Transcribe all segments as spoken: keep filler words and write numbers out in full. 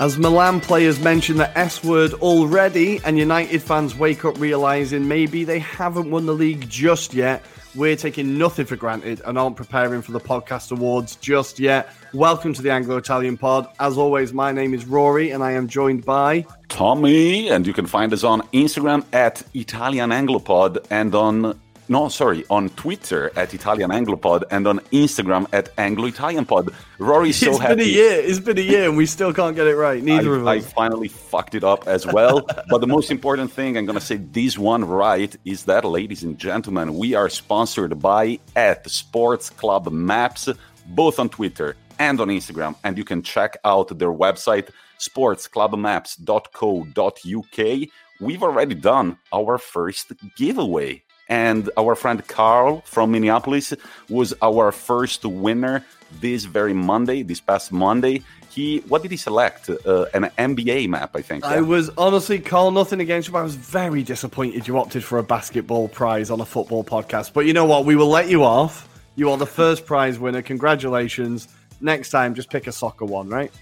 As Milan players mention the S-word already and United fans wake up realising maybe they haven't won the league just yet, we're taking nothing for granted and aren't preparing for the podcast awards just yet. Welcome to the Anglo-Italian Pod. As always, my name is Rory and I am joined by... Tommy, and you can find us on Instagram at ItalianAnglopod and on... No, sorry, on Twitter at Italian Anglopod and on Instagram at Anglo-Italian Pod. Rory's so it's happy. It's been a year. It's been a year and we still can't get it right. Neither I, of us. I finally fucked it up as well. But the most important thing I'm going to say this one right is that, ladies and gentlemen, we are sponsored by at Sports Club Maps, both on Twitter and on Instagram. And you can check out their website, sports club maps dot co dot u k. We've already done our first giveaway. And our friend Carl from Minneapolis was our first winner this very Monday, this past Monday. He, what did he select? Uh, an N B A map, I think. I yeah. was, honestly, Carl, nothing against you, but I was very disappointed you opted for a basketball prize on a football podcast. But you know what? We will let you off. You are the first prize winner. Congratulations. Next time, just pick a soccer one, right?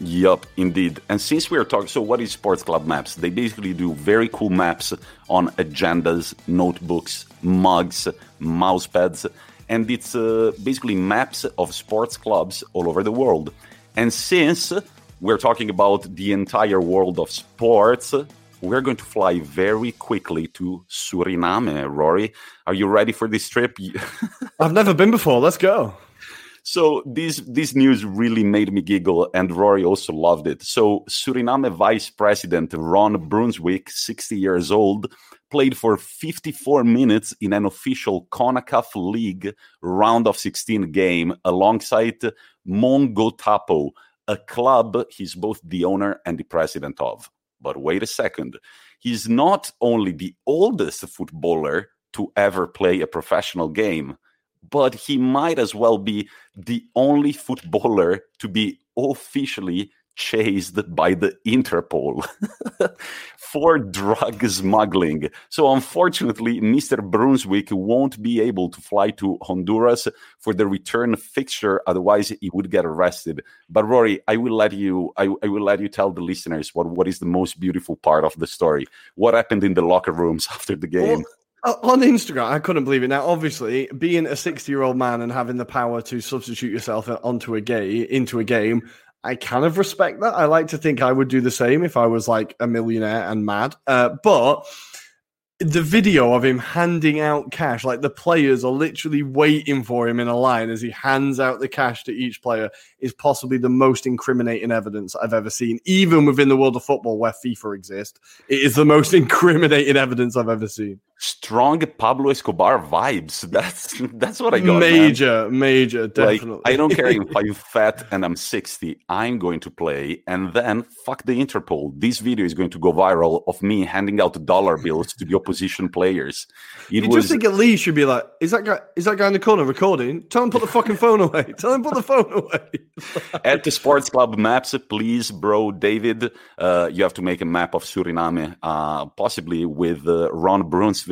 Yup, indeed. And since we are talking, so what is Sports Club Maps? They basically do very cool maps on agendas, notebooks, mugs, mouse pads, and it's uh, basically maps of sports clubs all over the world. And since we're talking about the entire world of sports, we're going to fly very quickly to Suriname. Rory, are you ready for this trip? I've never been before. Let's go. So this, this news really made me giggle, and Rory also loved it. So Suriname Vice President Ron Brunswick, sixty years old, played for fifty-four minutes in an official CONCACAF League round of sixteen game alongside Mongo Tapo, a club he's both the owner and the president of. But wait a second, he's not only the oldest footballer to ever play a professional game, but he might as well be the only footballer to be officially chased by the Interpol for drug smuggling. So unfortunately, Mister Brunswick won't be able to fly to Honduras for the return fixture. Otherwise, he would get arrested. But Rory, I will let you. I, I will let you tell the listeners what, what is the most beautiful part of the story. What happened in the locker rooms after the game? Well, on Instagram, I couldn't believe it. Now, obviously, being a sixty-year-old man and having the power to substitute yourself onto a gay, into a game, I kind of respect that. I like to think I would do the same if I was, like, a millionaire and mad. Uh, but the video of him handing out cash, like, the players are literally waiting for him in a line as he hands out the cash to each player, is possibly the most incriminating evidence I've ever seen, even within the world of football where FIFA exists. It is the most incriminating evidence I've ever seen. Strong Pablo Escobar vibes. That's that's what I got. Major, man. major, definitely. Like, I don't care if I'm fat and I'm sixty. I'm going to play, and then fuck the Interpol. This video is going to go viral of me handing out dollar bills to the opposition players. It you was... just think at least should be like, is that guy? Is that guy in the corner recording? Tell him put the fucking phone away. Tell him put the phone away. At the Sports Club Maps, please, bro, David. Uh, you have to make a map of Suriname, uh, possibly with uh, Ron Brunswick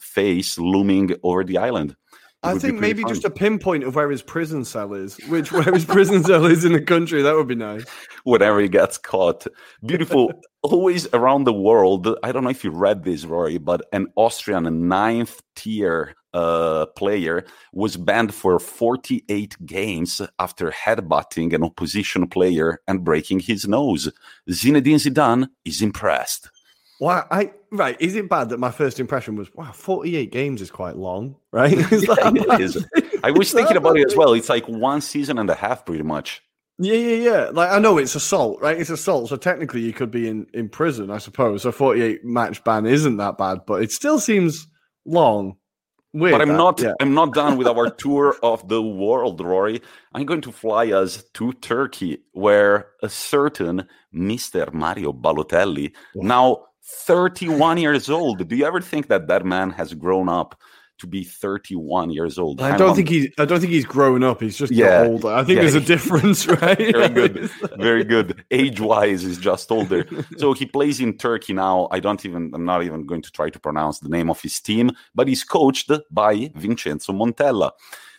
face looming over the island. It I think maybe fun. Just a pinpoint of where his prison cell is, which where his prison cell is in the country. That would be nice. Whenever he gets caught. Beautiful. Always around the world. I don't know if you read this, Rory, but an Austrian ninth tier uh, player was banned for forty-eight games after headbutting an opposition player and breaking his nose. Zinedine Zidane is impressed. Wow, I right. Is it bad that my first impression was, wow, forty-eight games is quite long, right? Is yeah, it is. I was thinking about it as well. It's like one season and a half, pretty much. Yeah, yeah, yeah. Like, I know it's assault, right? It's assault. So technically you could be in, in prison, I suppose. So forty-eight match ban isn't that bad, but it still seems long. Weird, but I'm that, not yeah. I'm not done with our tour of the world, Rory. I'm going to fly us to Turkey, where a certain Mister Mario Balotelli, wow, now thirty-one years old. Do you ever think that that man has grown up to be thirty-one years old? I don't think he's. I don't think he's grown up. He's just yeah, older. I think yeah. there's a difference, right? Very good, very good. Age-wise, he's just older. So he plays in Turkey now. I don't even. I'm not even going to try to pronounce the name of his team. But he's coached by Vincenzo Montella.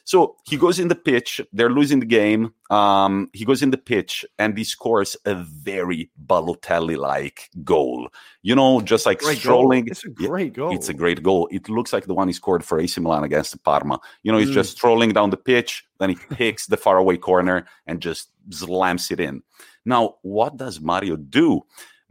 So he goes in the pitch. They're losing the game. Um, he goes in the pitch and he scores a very Balotelli-like goal. You know, just like great strolling. Goal. It's a great goal. It's a great goal. It looks like the one he scored for A C Milan against Parma. You know, he's mm. just strolling down the pitch. Then he picks the faraway corner and just slams it in. Now, what does Mario do?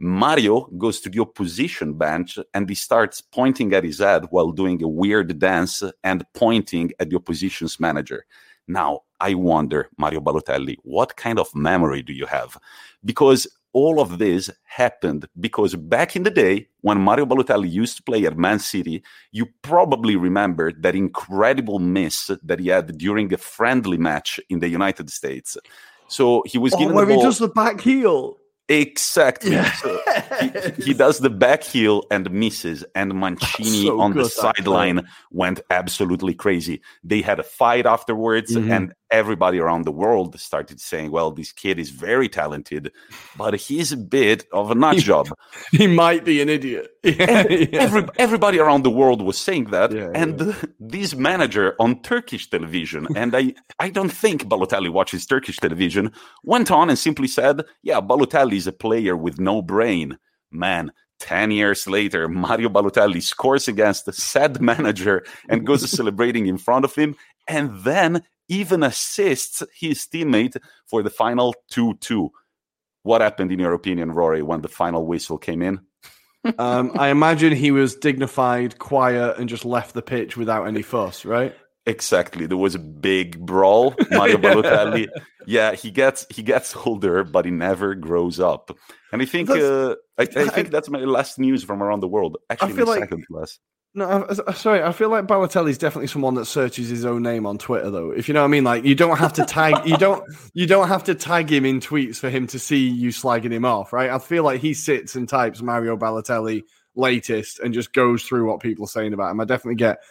Mario goes to the opposition bench and he starts pointing at his head while doing a weird dance and pointing at the opposition's manager. Now, I wonder, Mario Balotelli, what kind of memory do you have? Because all of this happened because back in the day, when Mario Balotelli used to play at Man City, you probably remember that incredible miss that he had during a friendly match in the United States. So he was oh, given where the ball. He does the back heel. Exactly. Yeah. So he, he does the back heel and misses, and Mancini so on good, the sideline went absolutely crazy. They had a fight afterwards, mm-hmm. and everybody around the world started saying, well, this kid is very talented, but he's a bit of a nut job. He might be an idiot. Yeah, yeah. Every, everybody around the world was saying that, yeah, and yeah. this manager on Turkish television, and I, I don't think Balotelli watches Turkish television, went on and simply said, yeah, Balotelli is a player with no brain. Man, ten years later, Mario Balotelli scores against the said manager and goes celebrating in front of him, and then even assists his teammate for the final two two. What happened, in your opinion, Rory, when the final whistle came in? um, I imagine he was dignified, quiet, and just left the pitch without any fuss, right? Exactly. There was a big brawl. Mario Balotelli. Yeah, he gets he gets older, but he never grows up. And I think uh, I, I think I, that's my last news from around the world. Actually, I feel my like... second last. No, I'm sorry. I feel like Balotelli's definitely someone that searches his own name on Twitter, though. If you know what I mean, like you don't have to tag you don't you don't have to tag him in tweets for him to see you slagging him off, right? I feel like he sits and types Mario Balotelli latest and just goes through what people are saying about him. I definitely get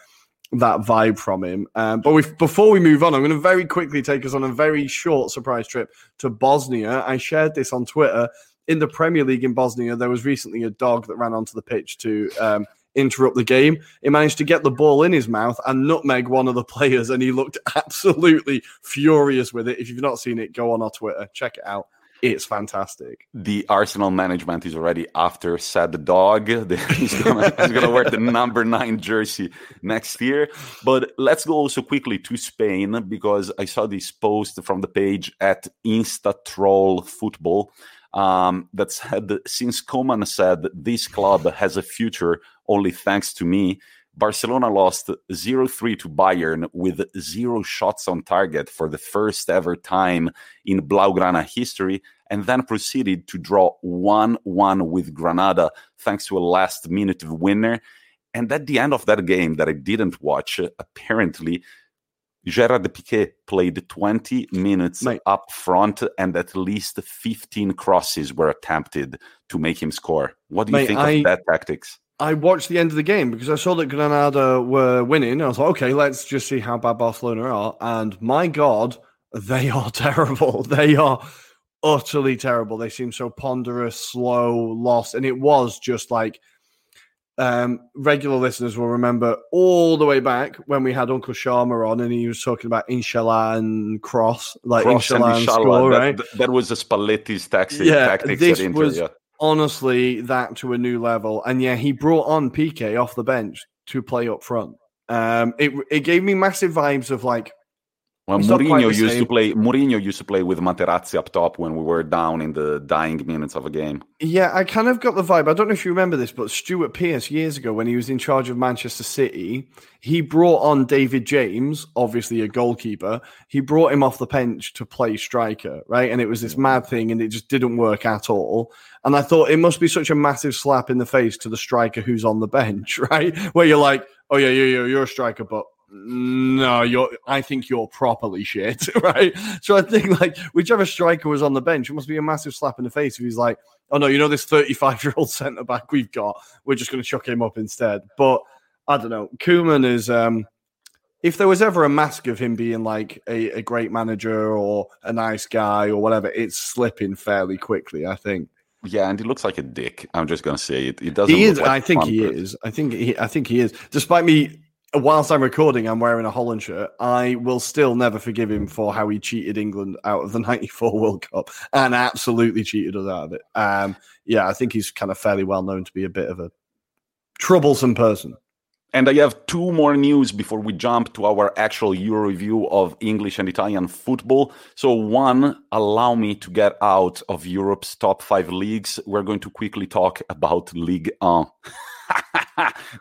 that vibe from him. Um, but we've, before we move on, I'm going to very quickly take us on a very short surprise trip to Bosnia. I shared this on Twitter. In the Premier League in Bosnia, there was recently a dog that ran onto the pitch to. Um, interrupt the game. He managed to get the ball in his mouth and nutmeg one of the players, and he looked absolutely furious with it. If you've not seen it, go on our Twitter, check it out. It's fantastic. The Arsenal management is already after said dog. He's going to wear the number nine jersey next year. But let's go also quickly to Spain, because I saw this post from the page at InstaTrollFootball um, that said, since Koeman said this club has a future only thanks to me, Barcelona lost zero three to Bayern with zero shots on target for the first ever time in Blaugrana history, and then proceeded to draw one one with Granada thanks to a last-minute winner. And at the end of that game that I didn't watch, apparently, Gerard Piqué played twenty minutes Mate. up front, and at least fifteen crosses were attempted to make him score. What do you Mate, think I... of that tactics? I watched the end of the game because I saw that Granada were winning. I was like, okay, let's just see how bad Barcelona are. And my God, they are terrible. They are utterly terrible. They seem so ponderous, slow, lost. And it was just like, um, regular listeners will remember all the way back when we had Uncle Sharma on and he was talking about Inshallah and Cross. Like cross Inshallah and Inshallah. Score, that, right? That, that was a Spalletti's tactic, yeah, tactics at Inter, was, yeah. Honestly, that to a new level. And yeah, he brought on Piqué off the bench to play up front. Um, it it gave me massive vibes of like. Well, Mourinho used to play. Mourinho used to play with Materazzi up top when we were down in the dying minutes of a game. Yeah, I kind of got the vibe. I don't know if you remember this, but Stuart Pearce years ago, when he was in charge of Manchester City, he brought on David James, obviously a goalkeeper. He brought him off the bench to play striker, right? And it was this mad thing, and it just didn't work at all. And I thought it must be such a massive slap in the face to the striker who's on the bench, right? Where you're like, oh yeah, yeah, yeah, you're a striker, but. No, you're. I think you're properly shit, right? So I think like whichever striker was on the bench, it must be a massive slap in the face if he's like, oh no, you know this thirty-five-year-old centre back we've got, we're just going to chuck him up instead. But I don't know. Koeman is. Um, if there was ever a mask of him being like a, a great manager or a nice guy or whatever, it's slipping fairly quickly, I think. Yeah, and he looks like a dick. I'm just going to say it. He doesn't. He is. Look like I think he is. I think he. I think he is. Despite me. whilst I'm recording, I'm wearing a Holland shirt. I will still never forgive him for how he cheated England out of the ninety-four World Cup and absolutely cheated us out of it. Um, yeah, I think he's kind of fairly well known to be a bit of a troublesome person. And I have two more news before we jump to our actual Euro review of English and Italian football. So one, allow me to get out of Europe's top five leagues. We're going to quickly talk about Ligue one.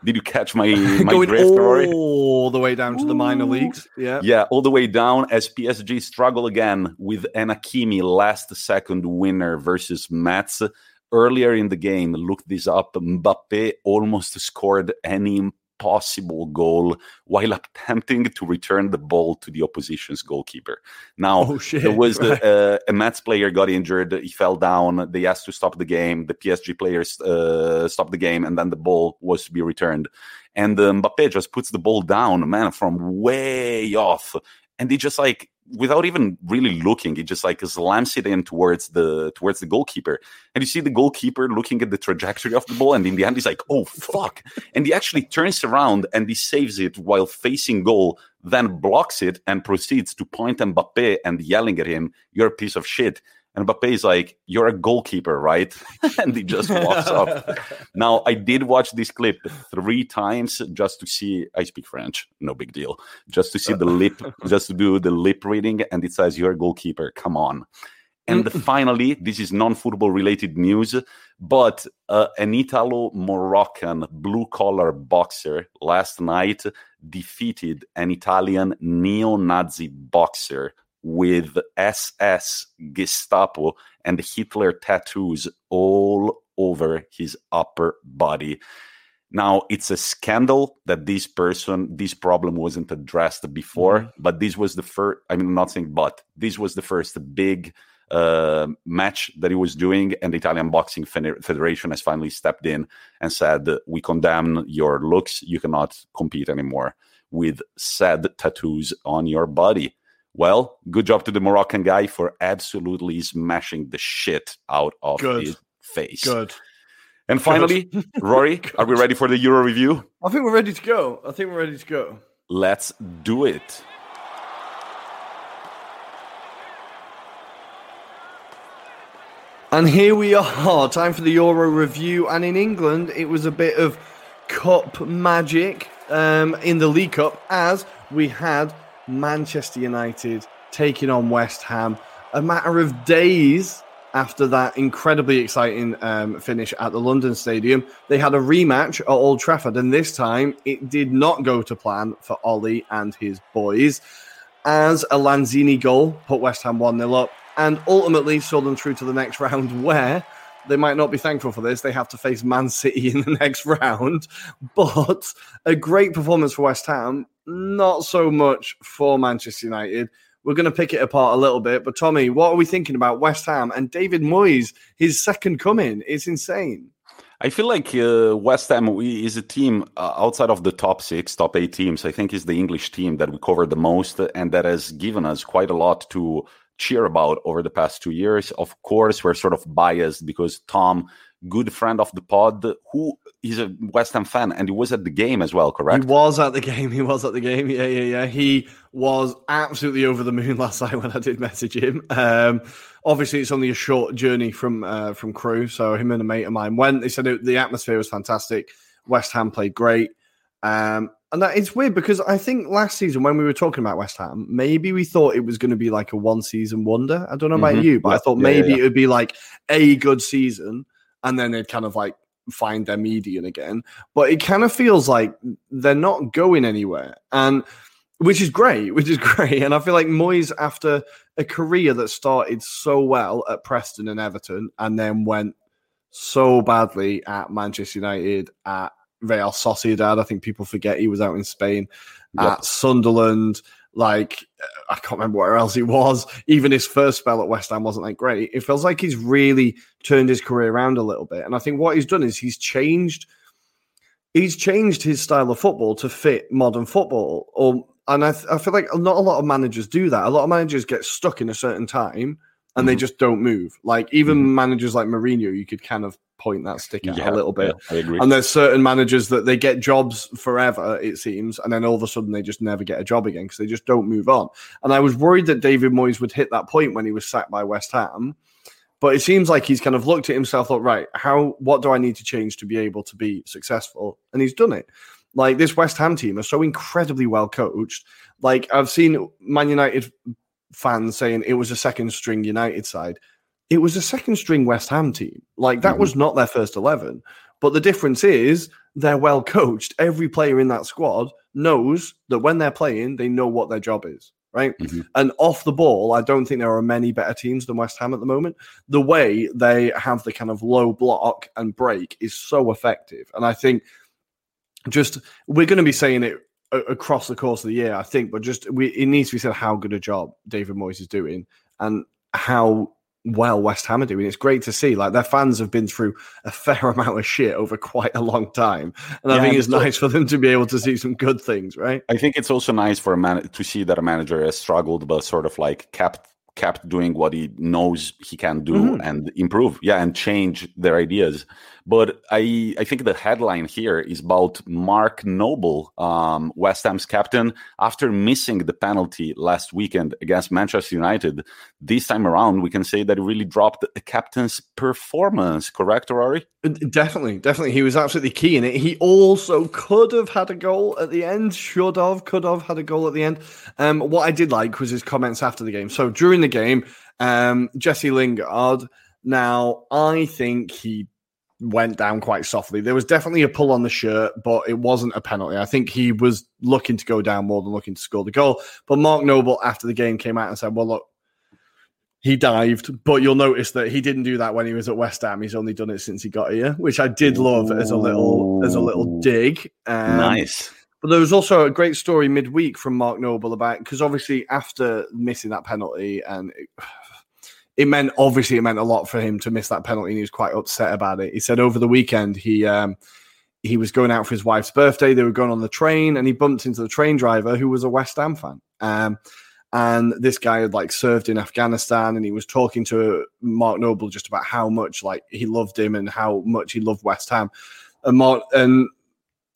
Did you catch my, my going drift, Rory? All the way down to Ooh. the minor leagues. Yeah, yeah, all the way down as P S G struggle again with an Hakimi last-second winner versus Metz. Earlier in the game, look this up, Mbappé almost scored any possible goal while attempting to return the ball to the opposition's goalkeeper. Now, oh, shit. there was the, uh, a Mets player got injured. He fell down. They asked to stop the game. The P S G players uh, stopped the game, and then the ball was to be returned. And uh, Mbappé just puts the ball down, man, from way off. And he just, like, without even really looking, he just, like, slams it in towards the towards the goalkeeper. And you see the goalkeeper looking at the trajectory of the ball, and in the end, he's like, oh, fuck. And he actually turns around, and he saves it while facing goal, then blocks it and proceeds to point Mbappé and yelling at him, you're a piece of shit. And Mbappé is like, you're a goalkeeper, right? And he just walks up. Now, I did watch this clip three times just to see, I speak French, no big deal, just to see the lip, just to do the lip reading. And it says, you're a goalkeeper, come on. And finally, this is non-football related news, but uh, an Italo-Moroccan blue-collar boxer last night defeated an Italian neo-Nazi boxer with S S, Gestapo, and Hitler tattoos all over his upper body. Now, it's a scandal that this person, this problem wasn't addressed before, mm-hmm. but this was the first, I mean, I'm not saying but, this was the first big uh, match that he was doing, and the Italian Boxing Federation has finally stepped in and said, we condemn your looks, you cannot compete anymore with said tattoos on your body. Well, good job to the Moroccan guy for absolutely smashing the shit out of good. his face. Good. And finally, good. Rory, good. Are we ready for the Euro review? I think we're ready to go. I think we're ready to go. Let's do it. And here we are. Time for the Euro review. And in England, it was a bit of cup magic um, in the League Cup as we had Manchester United taking on West Ham a matter of days after that incredibly exciting um, finish at the London Stadium. They had a rematch at Old Trafford, and this time it did not go to plan for Ollie and his boys as a Lanzini goal put West Ham one nil up and ultimately saw them through to the next round, where they might not be thankful for this. They have to face Man City in the next round. But a great performance for West Ham, not so much for Manchester United. We're going to pick it apart a little bit. But, Tommy, what are we thinking about West Ham and David Moyes, his second coming? It's insane. I feel like uh, West Ham is a team uh, outside of the top six, top eight teams. I think is the English team that we cover the most and that has given us quite a lot to cheer about over the past two years. Of course, we're sort of biased because Tom, good friend of the pod, who is a West Ham fan, and he was at the game as well, correct? He was at the game. He was at the game. Yeah, yeah, yeah. He was absolutely over the moon last night when I did message him. Um, obviously, it's only a short journey from uh, from Crewe, so him and a mate of mine went. They said it, the atmosphere was fantastic. West Ham played great. Um, and that it's weird because I think last season when we were talking about West Ham, maybe we thought it was going to be like a one season wonder. I don't know about mm-hmm. you, but I thought yeah, maybe yeah, yeah. it would be like a good season and then they'd kind of like find their median again. But it kind of feels like they're not going anywhere, and which is great, which is great. And I feel like Moyes, after a career that started so well at Preston and Everton and then went so badly at Manchester United, at Real Sociedad. I think people forget he was out in Spain yep. at Sunderland. Like, I can't remember where else he was. Even his first spell at West Ham wasn't that great. It feels like he's really turned his career around a little bit. And I think what he's done is he's changed. He's changed his style of football to fit modern football. Or, and I, th- I feel like not a lot of managers do that. A lot of managers get stuck in a certain time and mm-hmm. they just don't move. Like even mm-hmm. managers like Mourinho, you could kind of point that stick out yeah, a little bit. Yeah, I agree. And there's certain managers that they get jobs forever, it seems, and then all of a sudden they just never get a job again because they just don't move on. And I was worried that David Moyes would hit that point when he was sacked by West Ham. But it seems like he's kind of looked at himself, thought, right, how, what do I need to change to be able to be successful? And he's done it. Like, this West Ham team are so incredibly well coached. Like, I've seen Man United fans saying it was a second string United side. It was a second string West Ham team. Like, that mm-hmm. was not their first eleven. But the difference is they're well coached. Every player in that squad knows that when they're playing, they know what their job is. Right. Mm-hmm. And off the ball, I don't think there are many better teams than West Ham at the moment. The way they have the kind of low block and break is so effective. And I think just we're going to be saying it across the course of the year, I think, but just we, it needs to be said how good a job David Moyes is doing and how well West Ham are doing. It's great to see. Like, their fans have been through a fair amount of shit over quite a long time, and yeah, I think it's nice for them to be able to see some good things, right? I think it's also nice for a man to see that a manager has struggled but sort of like kept kept doing what he knows he can do mm-hmm. and improve yeah and change their ideas. But I, I think the headline here is about Mark Noble, um, West Ham's captain, after missing the penalty last weekend against Manchester United. This time around, we can say that he really dropped the captain's performance, correct, Rory? Definitely, definitely. He was absolutely key in it. He also could have had a goal at the end, should have, could have had a goal at the end. Um, what I did like was his comments after the game. So during the game, um, Jesse Lingard, now I think he went down quite softly. There was definitely a pull on the shirt, but it wasn't a penalty. I think he was looking to go down more than looking to score the goal. But Mark Noble, after the game, came out and said, well, look, he dived, but you'll notice that he didn't do that when he was at West Ham. He's only done it since he got here, which I did love as a little as a little dig. Um, nice. But there was also a great story midweek from Mark Noble about, because obviously after missing that penalty and... It, It meant, obviously, it meant a lot for him to miss that penalty, and he was quite upset about it. He said over the weekend he um, he was going out for his wife's birthday. They were going on the train, and he bumped into the train driver, who was a West Ham fan. Um, and this guy had, like, served in Afghanistan, and he was talking to Mark Noble just about how much, like, he loved him and how much he loved West Ham. And Mark, and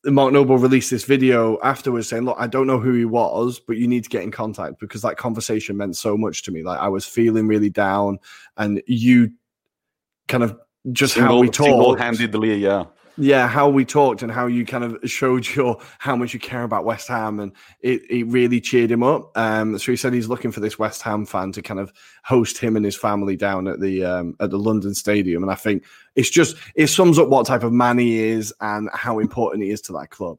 Mark Noble released this video afterwards saying, look, I don't know who he was, but you need to get in contact because that conversation meant so much to me. Like, I was feeling really down, and you kind of just single, how we talked. Single-handedly, yeah. Yeah, how we talked and how you kind of showed your how much you care about West Ham, and it, it really cheered him up. Um, so he said he's looking for this West Ham fan to kind of host him and his family down at the um, at the London Stadium. And I think it's just it sums up what type of man he is and how important he is to that club.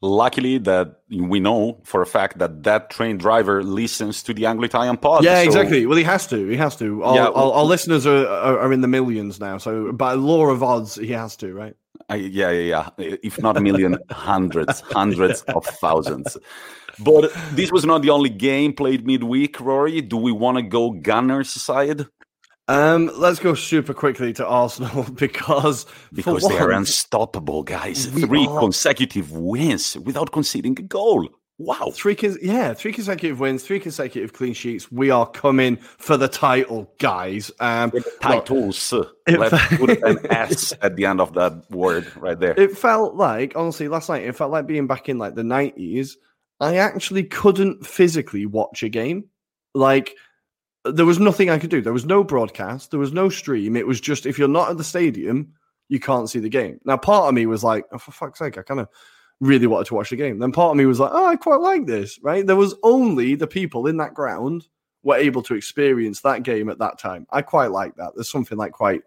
Luckily that we know for a fact that that train driver listens to the Anglo-Italian pod. Yeah, so. Exactly. Well, he has to. He has to. Our, yeah. our, our listeners are, are, are in the millions now. So by law of odds, he has to, right? I, yeah, yeah, yeah. If not a million, hundreds, hundreds yeah. of thousands. But this was not the only game played midweek, Rory. Do we want to go Gunners' side? Um, let's go super quickly to Arsenal because because for they one, are unstoppable, guys. Three are. consecutive wins without conceding a goal. Wow, three yeah, three consecutive wins, three consecutive clean sheets. We are coming for the title, guys. Um, Titles. Let's put an S at the end of that word right there. It felt like, honestly, last night it felt like being back in like the nineties. I actually couldn't physically watch a game. Like, there was nothing I could do. There was no broadcast. There was no stream. It was just, if you're not at the stadium, you can't see the game. Now, part of me was like, oh, for fuck's sake, I kind of really wanted to watch the game. Then part of me was like, oh, I quite like this, right? There was only the people in that ground were able to experience that game at that time. I quite like that. There's something like quite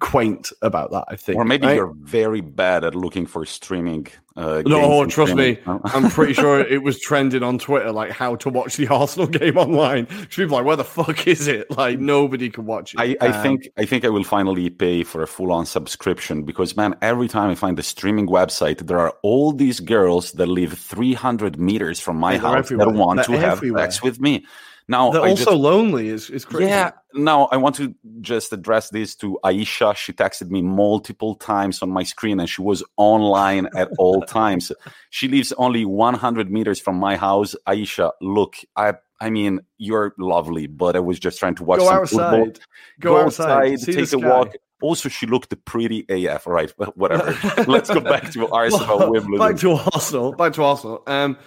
quaint about that, I think. Or maybe right? you're very bad at looking for streaming. Uh, no, oh, trust streaming. me. I'm pretty sure it was trending on Twitter, like how to watch the Arsenal game online. People were like, where the fuck is it? Like, nobody can watch it. I, I um, think I think I will finally pay for a full-on subscription because, man, every time I find a streaming website, there are all these girls that live three hundred meters from my house everywhere. that want they're to everywhere. have sex with me. Now, They're I also just, lonely is, is crazy. Yeah. Now, I want to just address this to Aisha. She texted me multiple times on my screen, and she was online at all times. She lives only one hundred meters from my house. Aisha, look, I I mean, you're lovely, but I was just trying to watch Go some outside. football. Go, Go outside, outside take a walk. Also, she looked pretty A F. All right, whatever. Let's go back to Arsenal. well, Wimbledon. Back to Arsenal. Back to Arsenal. Um,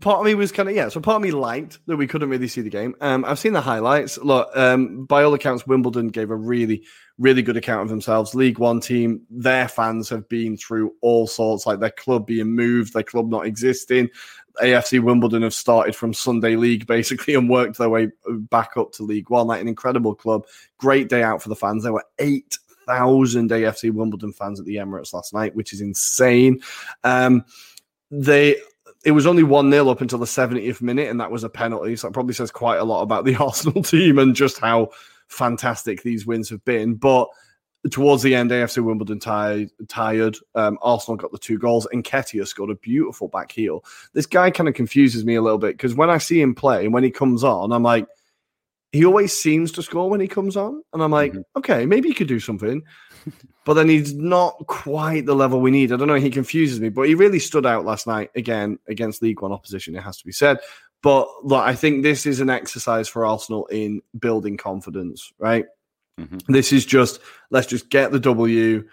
part of me was kind of, yeah, so part of me liked that we couldn't really see the game. Um, I've seen the highlights. Look, um, by all accounts, Wimbledon gave a really, really good account of themselves. League One team, their fans have been through all sorts, like their club being moved, their club not existing. A F C Wimbledon have started from Sunday League basically and worked their way back up to League One. Like an incredible club. Great day out for the fans. There were eight thousand A F C Wimbledon fans at the Emirates last night, which is insane. Um, they It was only one nil up until the seventieth minute, and that was a penalty. So it probably says quite a lot about the Arsenal team and just how fantastic these wins have been. But towards the end, A F C Wimbledon tired. tired. Um, Arsenal got the two goals, and Nketiah scored a beautiful back heel. This guy kind of confuses me a little bit, because when I see him play and when he comes on, I'm like, he always seems to score when he comes on. And I'm like, mm-hmm. okay, maybe he could do something. But then he's not quite the level we need. I don't know, he confuses me. But he really stood out last night, again, against League One opposition, it has to be said. But look, I think this is an exercise for Arsenal in building confidence, right? Mm-hmm. This is just, let's just get the W,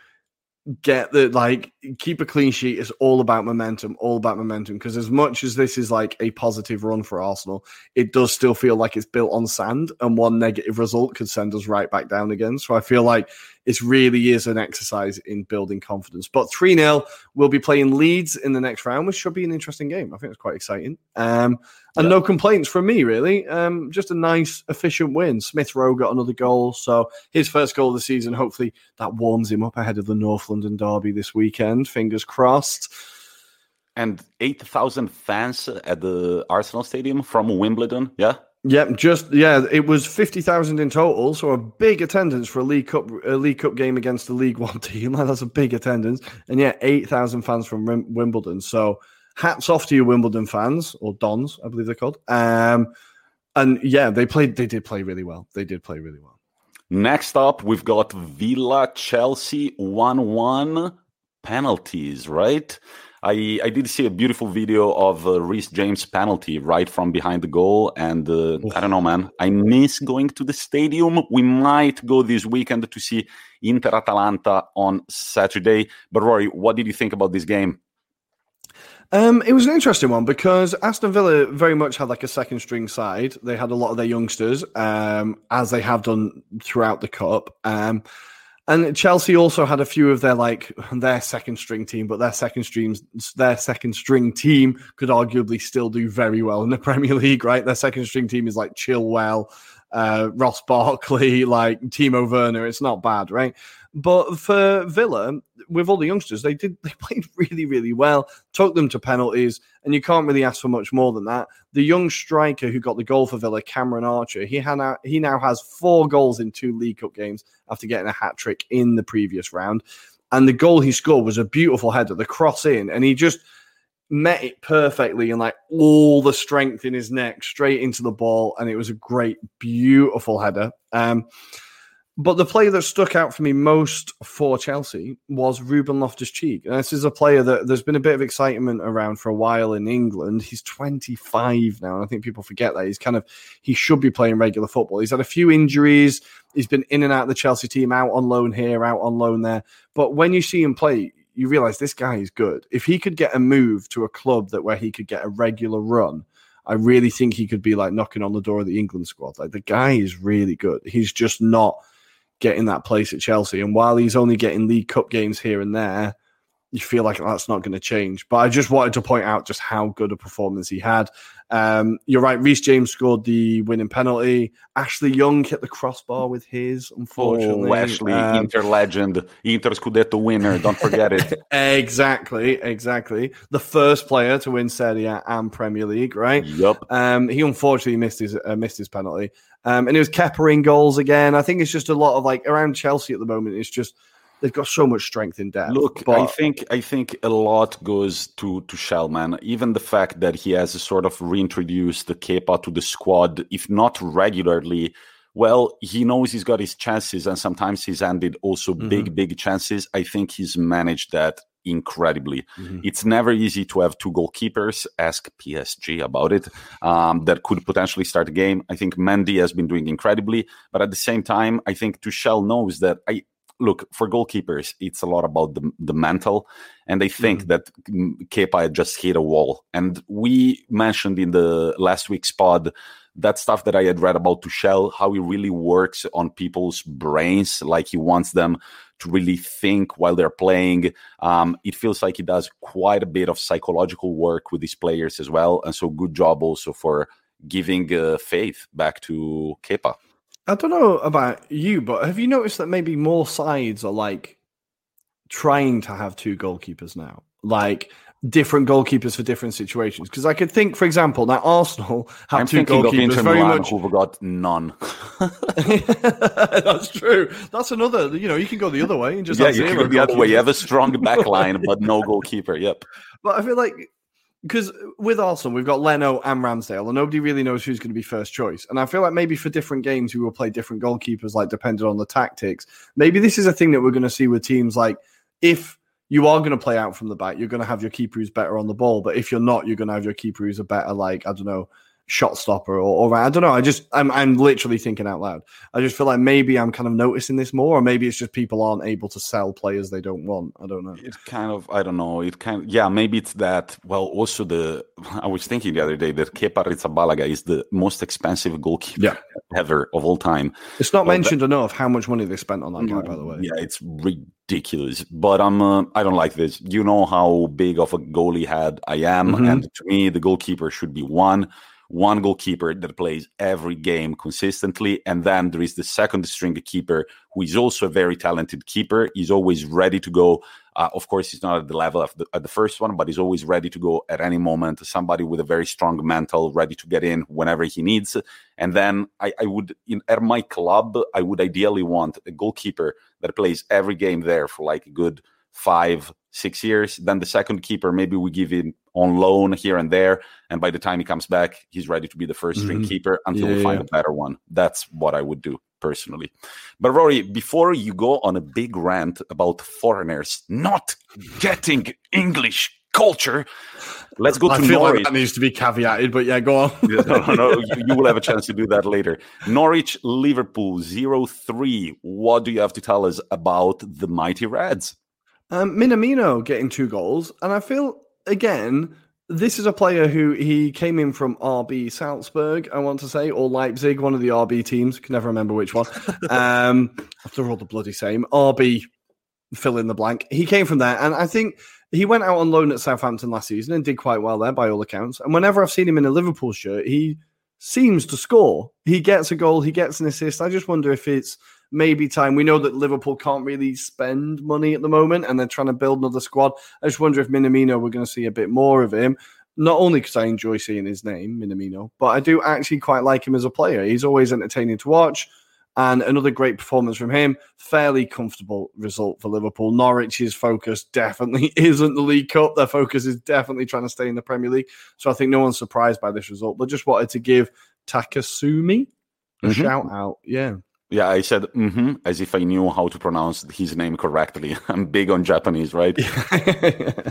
get the, like, keep a clean sheet. It's all about momentum, all about momentum. Because as much as this is like a positive run for Arsenal, it does still feel like it's built on sand, and one negative result could send us right back down again. So I feel like it really is an exercise in building confidence. But three nil, we'll be playing Leeds in the next round, which should be an interesting game. I think it's quite exciting. Um, and yeah. no complaints from me, really. Um, just a nice, efficient win. Smith Rowe got another goal, so his first goal of the season. Hopefully that warms him up ahead of the North London derby this weekend. Fingers crossed. And eight thousand fans at the Arsenal Stadium from Wimbledon, yeah? Yep, just yeah. It was fifty thousand in total, so a big attendance for a League Cup, a League Cup game against the League One team. That's a big attendance, and yeah, eight thousand fans from Wimbledon. So hats off to you, Wimbledon fans, or Dons, I believe they're called. Um, and yeah, they played. They did play really well. They did play really well. Next up, we've got Villa Chelsea one one penalties, right? I, I did see a beautiful video of uh, Reece James' penalty right from behind the goal. And uh, I don't know, man. I miss going to the stadium. We might go this weekend to see Inter-Atalanta on Saturday. But Rory, what did you think about this game? Um, it was an interesting one because Aston Villa very much had like a second string side. They had a lot of their youngsters, um, as they have done throughout the Cup. Um And Chelsea also had a few of their like their second string team, but their second streams, their second string team could arguably still do very well in the Premier League, right? Their second string team is like Chilwell, uh, Ross Barkley, like Timo Werner. It's not bad, right? But for Villa, with all the youngsters, they did they played really, really well, took them to penalties, and you can't really ask for much more than that. The young striker who got the goal for Villa, Cameron Archer, he had a, he now has four goals in two League Cup games after getting a hat-trick in the previous round. And the goal he scored was a beautiful header, the cross in, and he just met it perfectly and like all the strength in his neck straight into the ball, and it was a great, beautiful header. Um But the player that stuck out for me most for Chelsea was Ruben Loftus-Cheek. And this is a player that there's been a bit of excitement around for a while in England. He's twenty-five now, and I think people forget that. He's kind of, he should be playing regular football. He's had a few injuries. He's been in and out of the Chelsea team, out on loan here, out on loan there. But when you see him play, you realise this guy is good. If he could get a move to a club that where he could get a regular run, I really think he could be like knocking on the door of the England squad. Like the guy is really good. He's just not getting that place at Chelsea. And while he's only getting League Cup games here and there, you feel like that's not going to change. But I just wanted to point out just how good a performance he had. Um, you're right, Reece James scored the winning penalty. Ashley Young hit the crossbar with his, unfortunately. Oh, Ashley, um, Inter legend, Inter Scudetto winner, don't forget it. exactly, exactly. The first player to win Serie A and Premier League, right? Yep. Um, he unfortunately missed his uh, missed his penalty. Um, and it was Kepa in goals again. I think it's just a lot of, like, around Chelsea at the moment, it's just, they've got so much strength in depth. Look, but I think I think a lot goes to to Shellman. Even the fact that he has sort of reintroduced the Kepa to the squad, if not regularly, well, he knows he's got his chances, and sometimes he's handed also mm-hmm. big, big chances. I think he's managed that incredibly. Mm-hmm. It's never easy to have two goalkeepers. Ask P S G about it. Um, that could potentially start a game. I think Mendy has been doing incredibly, but at the same time, I think Tuchel knows that I. Look, for goalkeepers, it's a lot about the, the mental. And I think mm. that Kepa had just hit a wall. And we mentioned in the last week's pod that stuff that I had read about Tuchel, how he really works on people's brains, like he wants them to really think while they're playing. Um, it feels like he does quite a bit of psychological work with his players as well. And so good job also for giving uh, faith back to Kepa. I don't know about you, but have you noticed that maybe more sides are like trying to have two goalkeepers now, like different goalkeepers for different situations? Because I could think, for example, that Arsenal have I'm two goalkeepers very Milan, much. Who've got none. That's true. That's another. You know, you can go the other way and just yeah, have you zero can go the other way. You have a strong backline, but no goalkeeper. Yep. But I feel like. Because with Arsenal, we've got Leno and Ramsdale, and nobody really knows who's going to be first choice. And I feel like maybe for different games, we will play different goalkeepers, like depending on the tactics. Maybe this is a thing that we're going to see with teams. Like, if you are going to play out from the back, you're going to have your keeper who's better on the ball. But if you're not, you're going to have your keeper who's a better, like, I don't know, shot stopper or, or I don't know. I just, I'm, I'm literally thinking out loud. I just feel like maybe I'm kind of noticing this more, or maybe it's just people aren't able to sell players they don't want. I don't know. It's kind of, I don't know. It kind of, yeah, maybe it's that. Well, also the, I was thinking the other day that Kepa Arrizabalaga is the most expensive goalkeeper yeah. ever of all time. It's not but mentioned that, enough how much money they spent on that guy, by the way. Yeah, it's ridiculous. Ridiculous, but I'm uh, I don't like this. You know how big of a goalie head I am, mm-hmm. and to me, the goalkeeper should be one, one goalkeeper that plays every game consistently, and then there is the second string keeper who is also a very talented keeper. He's always ready to go. Uh, of course, he's not at the level of the, at the first one, but he's always ready to go at any moment. Somebody with a very strong mental, ready to get in whenever he needs. And then I, I would, in, at my club, I would ideally want a goalkeeper that plays every game there for like a good five, six years. Then the second keeper, maybe we give him on loan here and there. And by the time he comes back, he's ready to be the first string mm-hmm. keeper until yeah, we find yeah. a better one. That's what I would do. Personally. But Rory, before you go on a big rant about foreigners not getting English culture, let's go I to feel Norwich. Like that needs to be caveated, but yeah, go on. no, no, no. You, you will have a chance to do that later. Norwich, Liverpool, zero three. What do you have to tell us about the mighty Reds? Um, Minamino getting two goals. And I feel, again... This is a player who he came in from R B Salzburg, I want to say, or Leipzig, one of the R B teams. Can never remember which one. um, after all, the bloody same. R B, fill in the blank. He came from there, and I think he went out on loan at Southampton last season and did quite well there, by all accounts. And whenever I've seen him in a Liverpool shirt, he seems to score. He gets a goal, he gets an assist. I just wonder if it's maybe time. We know that Liverpool can't really spend money at the moment, and they're trying to build another squad. I just wonder if Minamino, we're going to see a bit more of him. Not only because I enjoy seeing his name, Minamino, but I do actually quite like him as a player. He's always entertaining to watch, and another great performance from him. Fairly comfortable result for Liverpool. Norwich's focus definitely isn't the League Cup. Their focus is definitely trying to stay in the Premier League. So I think no one's surprised by this result, but just wanted to give Takasumi a mm-hmm. shout out. Yeah. Yeah, I said mm-hmm, as if I knew how to pronounce his name correctly. I'm big on Japanese, right?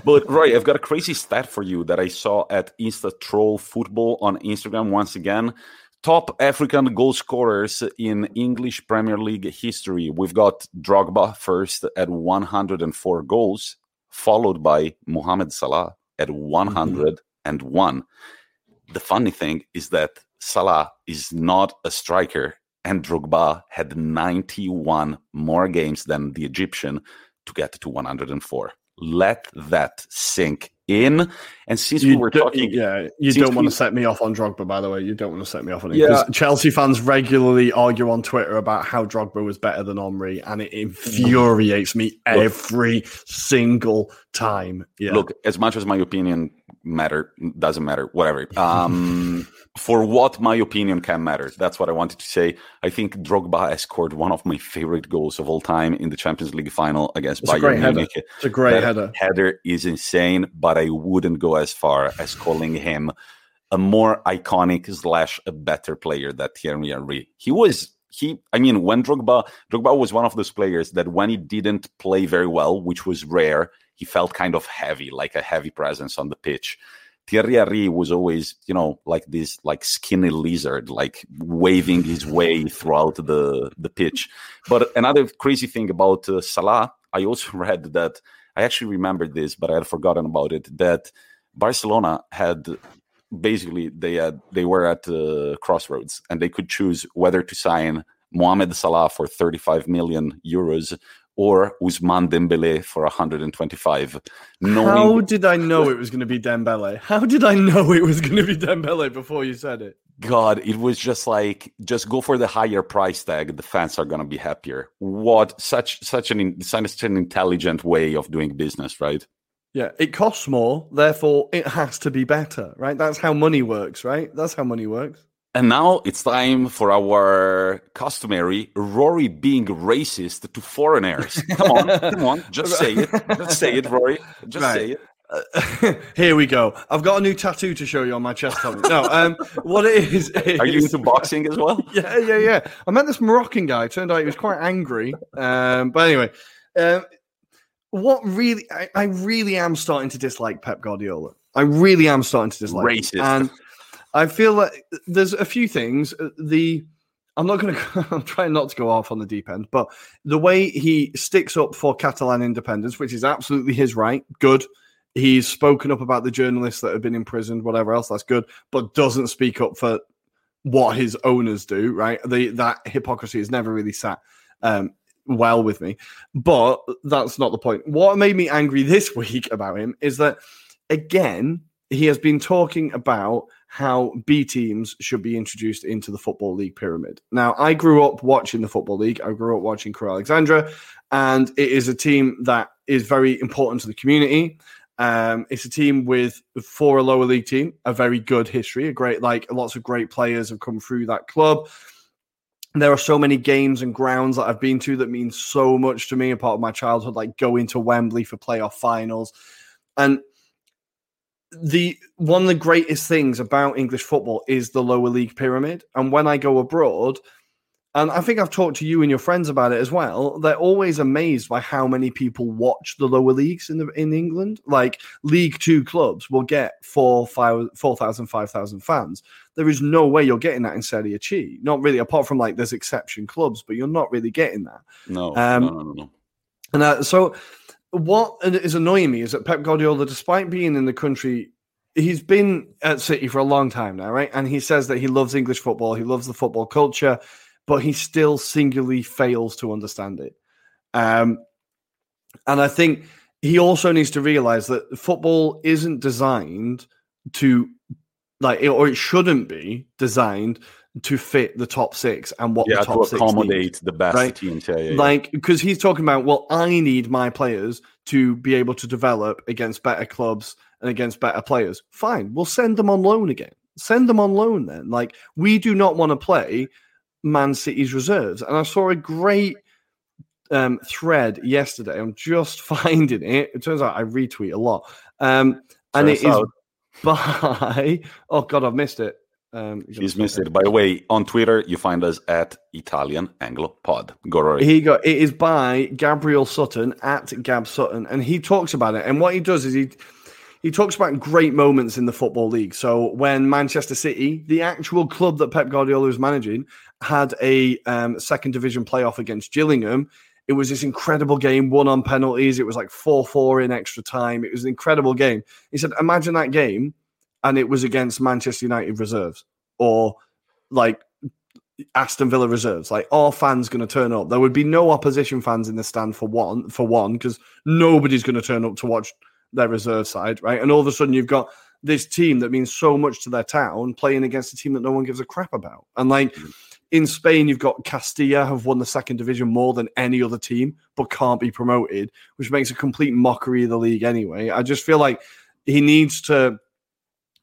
But Roy, I've got a crazy stat for you that I saw at InstaTroll Football on Instagram once again. Top African goal scorers in English Premier League history. We've got Drogba first at one hundred four goals, followed by Mohamed Salah at one hundred one. Mm-hmm. The funny thing is that Salah is not a striker. And Drogba had ninety-one more games than the Egyptian to get to one hundred four. Let that sink in. And since you we were talking... Yeah, you don't want we, to set me off on Drogba, by the way. You don't want to set me off on it. Yeah. Chelsea fans regularly argue on Twitter about how Drogba was better than Omri, and it infuriates me every look, single time. Yeah. Look, as much as my opinion matter doesn't matter, whatever. Um... For what my opinion can matter. That's what I wanted to say. I think Drogba has scored one of my favorite goals of all time in the Champions League final against it's Bayern Munich. Header. It's a great that header. Header is insane, but I wouldn't go as far as calling him a more iconic slash a better player than Thierry Henry. He was... He, I mean, when Drogba, Drogba was one of those players that when he didn't play very well, which was rare, he felt kind of heavy, like a heavy presence on the pitch. Thierry Henry was always, you know, like this, like skinny lizard, like waving his way throughout the, the pitch. But another crazy thing about uh, Salah, I also read that, I actually remembered this, but I had forgotten about it, that Barcelona had, basically, they had they were at uh, crossroads, and they could choose whether to sign Mohamed Salah for thirty-five million euros or Ousmane Dembélé for one hundred twenty-five. Knowing... How did I know it was going to be Dembélé? How did I know it was going to be Dembélé before you said it? God, it was just like, just go for the higher price tag. The fans are going to be happier. What such such an such an intelligent way of doing business, right? Yeah, it costs more, therefore it has to be better, right? That's how money works, right? That's how money works. And now it's time for our customary Rory being racist to foreigners. Come on, come on, just say it. Just say it, Rory. Just right. say it. Uh, here we go. I've got a new tattoo to show you on my chest. No, um, what it is, is... Are you into boxing as well? Yeah, yeah, yeah. I met this Moroccan guy. It turned out he was quite angry. Um, but anyway, um, what really... I, I really am starting to dislike Pep Guardiola. I really am starting to dislike Racist. Him. And I feel like there's a few things. The I'm not going to. I'm trying not to go off on the deep end, but the way he sticks up for Catalan independence, which is absolutely his right, good. He's spoken up about the journalists that have been imprisoned, whatever else. That's good, but doesn't speak up for what his owners do. Right? The, that hypocrisy has never really sat um, well with me. But that's not the point. What made me angry this week about him is that again he has been talking about how B teams should be introduced into the Football League pyramid. Now, I grew up watching the Football League. I grew up watching Crewe Alexandra, and it is a team that is very important to the community. Um, it's a team with, for a lower league team, a very good history, a great, like lots of great players have come through that club. There are so many games and grounds that I've been to that mean so much to me, a part of my childhood, like going to Wembley for playoff finals. And The one of the greatest things about English football is the lower league pyramid. And when I go abroad, and I think I've talked to you and your friends about it as well, they're always amazed by how many people watch the lower leagues in the, in England. Like League Two clubs will get four thousand, five thousand fans. There is no way you're getting that in Serie C. Not really, apart from like there's exception clubs, but you're not really getting that. No, um, no, no, no. And uh, so... What is annoying me is that Pep Guardiola, despite being in the country, he's been at City for a long time now, right? And he says that he loves English football, he loves the football culture, but he still singularly fails to understand it. Um, and I think he also needs to realize that football isn't designed to, like, or it shouldn't be designed to fit the top six and what yeah, the top to accommodate six need, the best right? teams. Yeah, yeah, yeah. Like, because he's talking about, well, I need my players to be able to develop against better clubs and against better players. Fine, we'll send them on loan again. Send them on loan then. Like, we do not want to play Man City's reserves. And I saw a great um, thread yesterday. I'm just finding it. It turns out I retweet a lot. Um, and turns it out. is by... Oh, God, I've missed it. Um, He's missed it. By the way, on Twitter, you find us at Italian Anglo Pod. Go right. He got it is by Gabriel Sutton at Gab Sutton, and he talks about it. And what he does is he he talks about great moments in the Football League. So when Manchester City, the actual club that Pep Guardiola was managing, had a um, second division playoff against Gillingham, it was this incredible game, won on penalties. It was like four four in extra time. It was an incredible game. He said, imagine that game. And it was against Manchester United reserves or like Aston Villa reserves. Like, are fans going to turn up? There would be no opposition fans in the stand for one, for one, because nobody's going to turn up to watch their reserve side, right? And all of a sudden, you've got this team that means so much to their town playing against a team that no one gives a crap about. And like in Spain, you've got Castilla have won the second division more than any other team, but can't be promoted, which makes a complete mockery of the league anyway. I just feel like he needs to.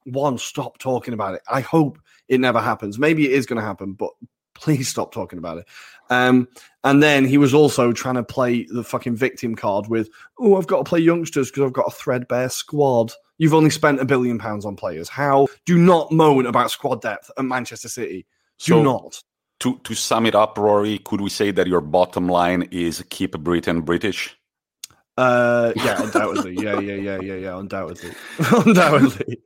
One, stop talking about it. I hope it never happens. Maybe it is going to happen, but please stop talking about it. Um, and then he was also trying to play the fucking victim card with, oh, I've got to play youngsters because I've got a threadbare squad. You've only spent a billion pounds on players. How? Do not moan about squad depth at Manchester City. Do so not. To, to sum it up, Rory, could we say that your bottom line is keep Britain British? Uh, yeah, undoubtedly. Yeah, yeah, yeah, yeah, yeah, undoubtedly. undoubtedly.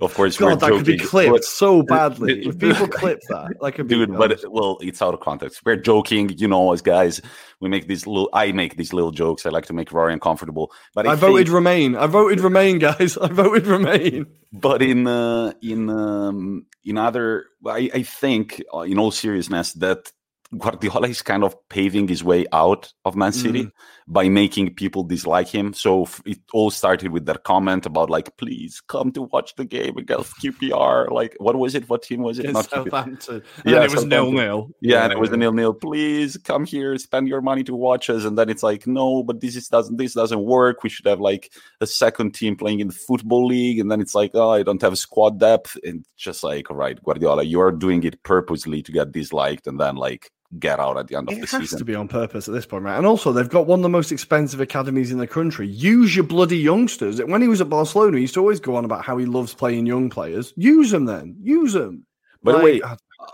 Of course, God, we're that joking. Could be clipped so badly. If people clip that, that could be dude. But well, it's out of context. We're joking, you know. As guys, we make these little. I make these little jokes. I like to make Rory uncomfortable. But I, I voted think, Remain. I voted Remain, guys. I voted Remain. But in uh, in um, in other, I, I think uh, in all seriousness that Guardiola is kind of paving his way out of Man City mm. by making people dislike him. So it all started with that comment about like, please come to watch the game against Q P R. Like, what was it? What team was it? Not Southampton. Yeah, and it was nil-nil. Yeah, yeah, and it was the nil-nil. Please come here, spend your money to watch us. And then it's like, no, but this is doesn't this doesn't work. We should have like a second team playing in the football league. And then it's like, oh, I don't have squad depth. And just like, all right, Guardiola, you are doing it purposely to get disliked. And then like, get out at the end of it the season. It has to be on purpose at this point, right? And also, they've got one of the most expensive academies in the country. Use your bloody youngsters. When he was at Barcelona, he used to always go on about how he loves playing young players. Use them then. Use them. By the way,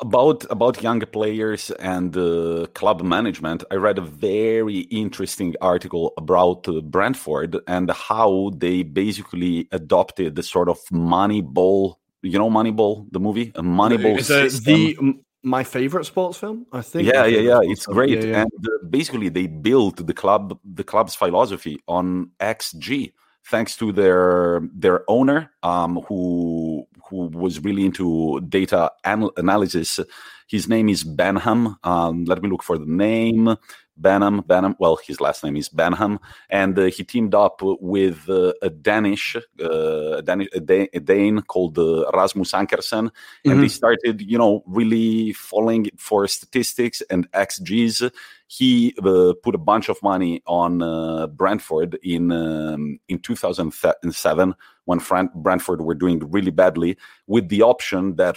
about about younger players and uh, club management, I read a very interesting article about uh, Brentford and how they basically adopted the sort of Moneyball, you know Moneyball, the movie? A Moneyball it's system. A, the, My favorite sports film, I think. Yeah, yeah, yeah. It's film. great. Yeah, yeah. And uh, basically, they built the club, the club's philosophy on X G, thanks to their their owner, um, who who was really into data anal- analysis. His name is Benham. Um, let me look for the name. Benham, Benham. Well, his last name is Benham, and uh, he teamed up with uh, a Danish, uh, Danish, a, Dan- a Dane called uh, Rasmus Ankersen, mm-hmm. and they started, you know, really falling for statistics and X Gs. He uh, put a bunch of money on uh, Brentford in um, in two thousand seven when Fran- Brentford were doing really badly, with the option that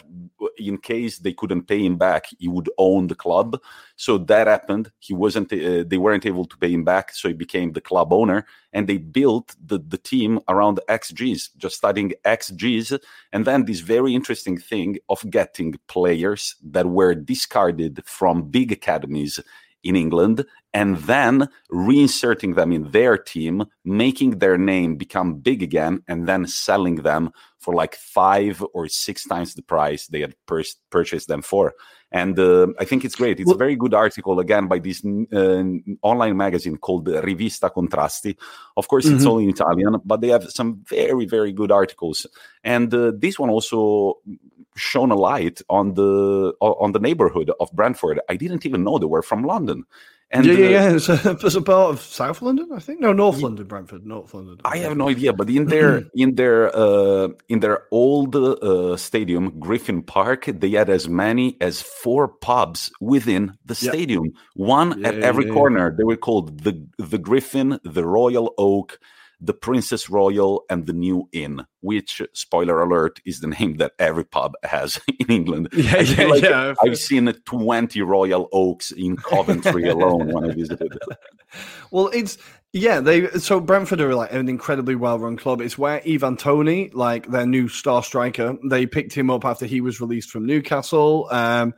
in case they couldn't pay him back, he would own the club. So that happened. He wasn't. Uh, they weren't able to pay him back, so he became the club owner, and they built the, the team around X Gs, just studying X Gs, and then this very interesting thing of getting players that were discarded from big academies in England, and then reinserting them in their team, making their name become big again, and then selling them for like five or six times the price they had pur- purchased them for. And uh, I think it's great. It's well, a very good article, again, by this uh, online magazine called Rivista Contrasti. Of course, mm-hmm. it's all in Italian, but they have some very, very good articles. And uh, this one also shone a light on the on the neighborhood of Brentford. I didn't even know they were from Londern. And yeah, yeah, yeah. It's a, it's a part of South London, I think. No, North London, Brentford, North London. I have no idea, but in their in their uh, in their old uh, stadium, Griffin Park, they had as many as four pubs within the stadium, yep. one yeah, at every yeah, corner. Yeah. They were called the the Griffin, the Royal Oak, the Princess Royal, and the New Inn, which, spoiler alert, is the name that every pub has in England. Yeah, yeah, like yeah. I've seen twenty Royal Oaks in Coventry alone when I visited. Well, it's... Yeah, they so Brentford are like an incredibly well-run club. It's where Ivan Toney, like their new star striker, they picked him up after he was released from Newcastle. Um,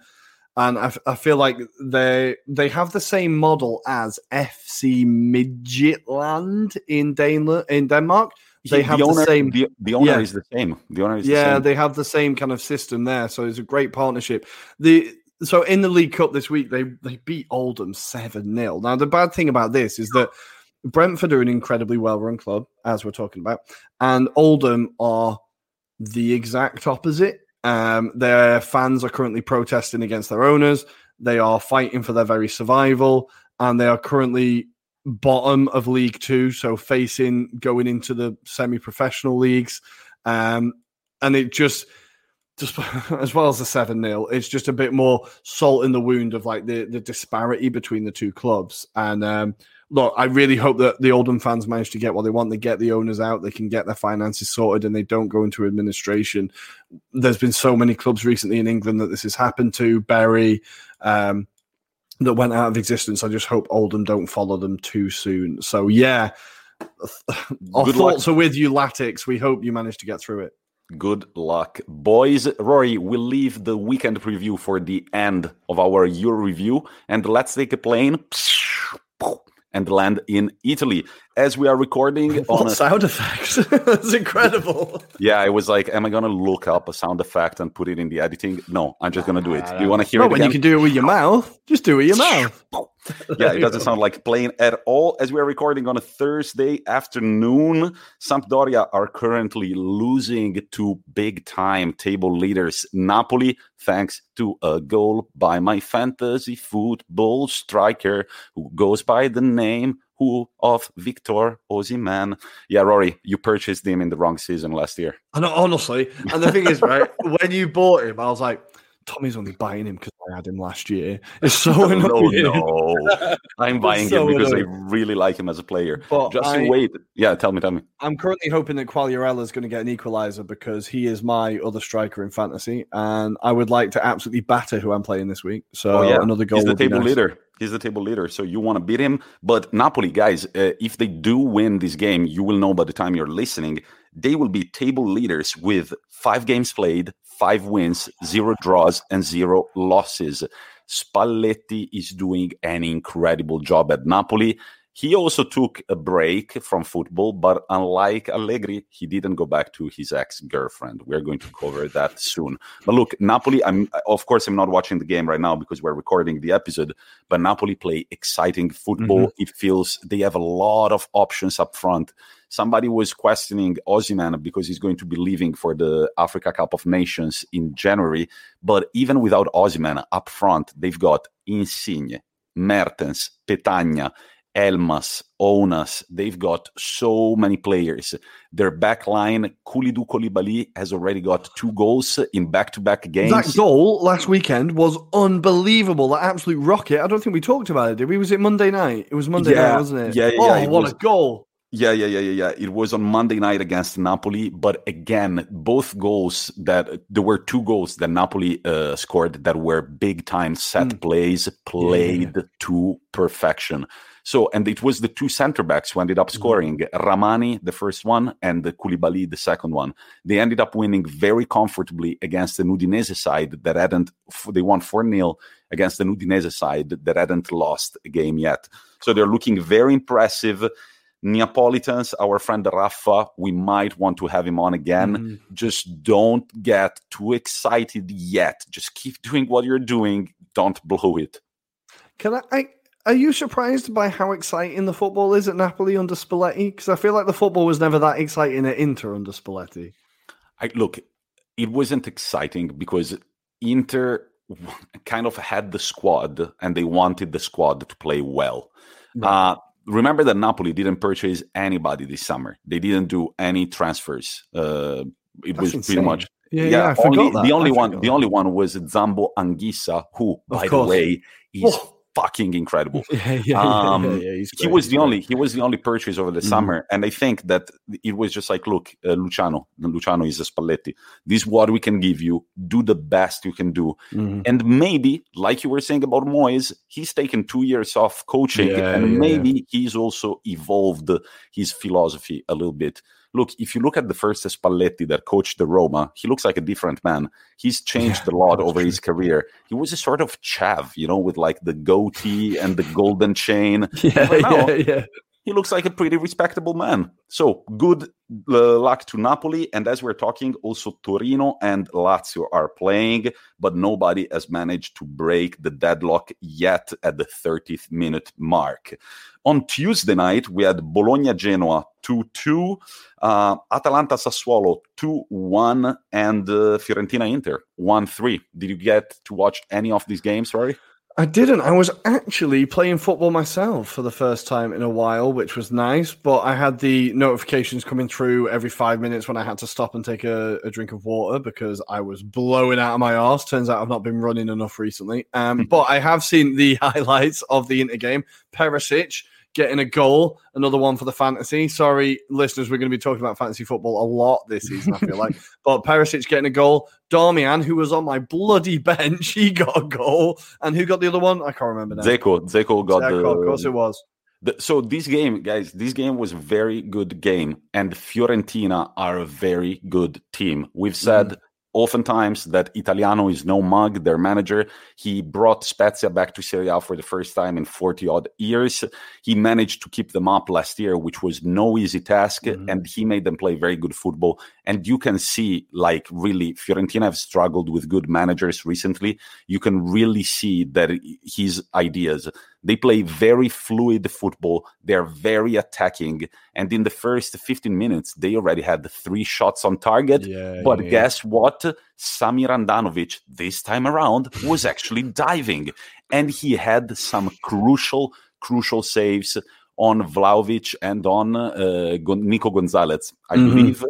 and I, I feel like they they have the same model as F C Midtjylland in Danel- in Denmark. They the have owner, the same. The, the owner yeah. is the same. The owner is yeah. The same. They have the same kind of system there, so it's a great partnership. The so in the League Cup this week they they beat Oldham seven nil. Now the bad thing about this is that Brentford are an incredibly well-run club, as we're talking about, and Oldham are the exact opposite. Um, their fans are currently protesting against their owners. They are fighting for their very survival, and they are currently bottom of League Two, so facing going into the semi-professional leagues. Um, and it just, just as well as the seven nil, it's just a bit more salt in the wound of like the, the disparity between the two clubs. And um, look, I really hope that the Oldham fans manage to get what they want. They get the owners out, they can get their finances sorted, and they don't go into administration. There's been so many clubs recently in England that this has happened to. Bury, um, that went out of existence. I just hope Oldham don't follow them too soon. So, yeah, our Good thoughts luck. are with you, Latics. We hope you manage to get through it. Good luck, boys. Rory, we'll leave the weekend preview for the end of our Euro review, and let's take a plane and land in Italy. as we are recording. What on a... sound effects? That's incredible. Yeah, I was like, am I going to look up a sound effect and put it in the editing? No, I'm just going to do it. Do you want to hear no, it again? When you can do it with your mouth, just do it with your mouth. Yeah, it doesn't sound like playing at all. As we are recording on a Thursday afternoon, Sampdoria are currently losing to big-time table leaders Napoli, thanks to a goal by my fantasy football striker who goes by the name of Victor Osimhen. Yeah, Rory, you purchased him in the wrong season last year. I know, honestly. And the thing is, right, when you bought him, I was like, Tommy's only buying him because I had him last year. It's so oh, annoying. No, no. I'm buying so him because annoying. I really like him as a player. But Just I, wait. Yeah, tell me, tell me. I'm currently hoping that Quagliarella is going to get an equaliser because he is my other striker in fantasy, and I would like to absolutely batter who I'm playing this week. So oh, yeah. another goal. He's the table nice. leader. He's the table leader, so you want to beat him. But Napoli, guys, uh, if they do win this game, you will know by the time you're listening, they will be table leaders with five games played, five wins, zero draws, and zero losses. Spalletti is doing an incredible job at Napoli. He also took a break from football, but unlike Allegri, he didn't go back to his ex-girlfriend. We're going to cover that soon. But look, Napoli, I'm, of course, I'm not watching the game right now because we're recording the episode, but Napoli play exciting football. Mm-hmm. It feels they have a lot of options up front. Somebody was questioning Osimhen because he's going to be leaving for the Africa Cup of Nations in January. But even without Osimhen up front, they've got Insigne, Mertens, Petagna, Elmas, Onas, they've got so many players. Their back line, Koulidou-Koulibaly has already got two goals in back-to-back games. That goal last weekend was unbelievable. That absolute rocket. I don't think we talked about it, did we? Was it Monday night? It was Monday yeah, night, wasn't it? Yeah, yeah, oh, yeah, it what was, a goal. Yeah, yeah, yeah, yeah, yeah. It was on Monday night against Napoli. But again, both goals that there were two goals that Napoli uh, scored that were big-time set mm. plays played yeah. to perfection. So, and it was the two centre-backs who ended up scoring, mm-hmm. Ramani, the first one, and Koulibaly, the second one. They ended up winning very comfortably against the Udinese side that hadn't, they won four nil against the Udinese side that hadn't lost a game yet. So they're looking very impressive. Neapolitans, our friend Rafa, we might want to have him on again. Mm-hmm. Just don't get too excited yet. Just keep doing what you're doing. Don't blow it. Can I... I- Are you surprised by how exciting the football is at Napoli under Spalletti? Because I feel like the football was never that exciting at Inter under Spalletti. I, look, it wasn't exciting because Inter kind of had the squad and they wanted the squad to play well. Right. Uh, remember that Napoli didn't purchase anybody this summer. They didn't do any transfers. Uh, it That's was insane. pretty much... Yeah, yeah, yeah I only, forgot that. The only, I one, forgot the only one was Zambo Anguissa, who, by the way, is... Whoa. Fucking incredible! Yeah, yeah, um, yeah, yeah, yeah. He was the only he was the only purchase over the mm-hmm. summer, and I think that it was just like, look, uh, Luciano, Luciano is a Spalletti. This is what we can give you. Do the best you can do, mm-hmm. and maybe, like you were saying about Moyes, he's taken two years off coaching, yeah, and yeah, maybe yeah. he's also evolved his philosophy a little bit. Look, if you look at the first Spalletti that coached the Roma, he looks like a different man. He's changed yeah, a lot over true. his career. He was a sort of chav, you know, with like the goatee and the golden chain. Yeah, right now, yeah, yeah. He looks like a pretty respectable man. So good uh, luck to Napoli. And as we're talking, also Torino and Lazio are playing, but nobody has managed to break the deadlock yet at the thirtieth minute mark. On Tuesday night, we had Bologna-Genoa two two, uh, Atalanta-Sassuolo two one, and uh, Fiorentina-Inter one three. Did you get to watch any of these games, Rory? I didn't. I was actually playing football myself for the first time in a while, which was nice, but I had the notifications coming through every five minutes when I had to stop and take a, a drink of water because I was blowing out of my arse. Turns out I've not been running enough recently. Um, but I have seen the highlights of the Inter game. Perisic getting a goal, another one for the fantasy. Sorry, listeners, we're going to be talking about fantasy football a lot this season, I feel like. But Perisic getting a goal. Darmian, who was on my bloody bench, he got a goal. And who got the other one? I can't remember now. Zeko. Zeko got Zeko, the... Zeko, of course it was. The, so this game, guys, this game was a very good game. And Fiorentina are a very good team. We've said... Mm. oftentimes that Italiano is no mug, their manager. He brought Spezia back to Serie A for the first time in forty odd years. He managed to keep them up last year, which was no easy task. Mm-hmm. And he made them play very good football. And you can see, like, really, Fiorentina have struggled with good managers recently. You can really see that his ideas. They play very fluid football. They're very attacking. And in the first fifteen minutes, they already had three shots on target. Yeah, but yeah. guess what? Samir Andanovic, this time around, was actually diving. And he had some crucial, crucial saves on Vlahovic and on uh, Nico Gonzalez, I mm-hmm. believe.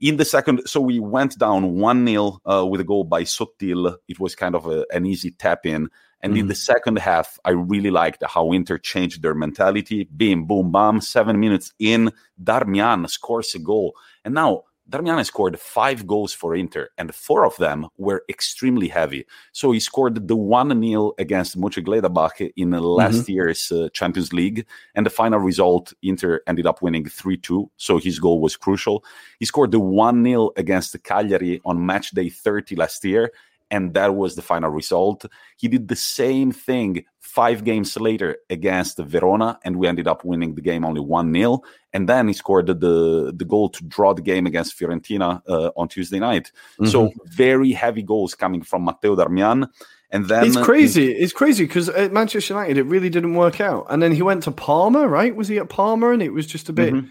In the second, so we went down one nil uh, with a goal by Sotil. It was kind of a, an easy tap-in. And mm-hmm. in the second half, I really liked how Inter changed their mentality. Bim, boom, bam. Seven minutes in, Darmian scores a goal. And now Darmian has scored five goals for Inter, and four of them were extremely heavy. So he scored the one nil against Mönchengladbach in last mm-hmm. year's uh, Champions League. And the final result, Inter ended up winning three two. So his goal was crucial. He scored the one nil against Cagliari on match day thirty last year. And that was the final result. He did the same thing five games later against Verona, and we ended up winning the game only one nil. And then he scored the, the goal to draw the game against Fiorentina uh, on Tuesday night. Mm-hmm. So very heavy goals coming from Matteo Darmian. And then it's crazy. It's crazy because at Manchester United, it really didn't work out. And then he went to Parma, right? Was he at Parma? And it was just a bit... Mm-hmm.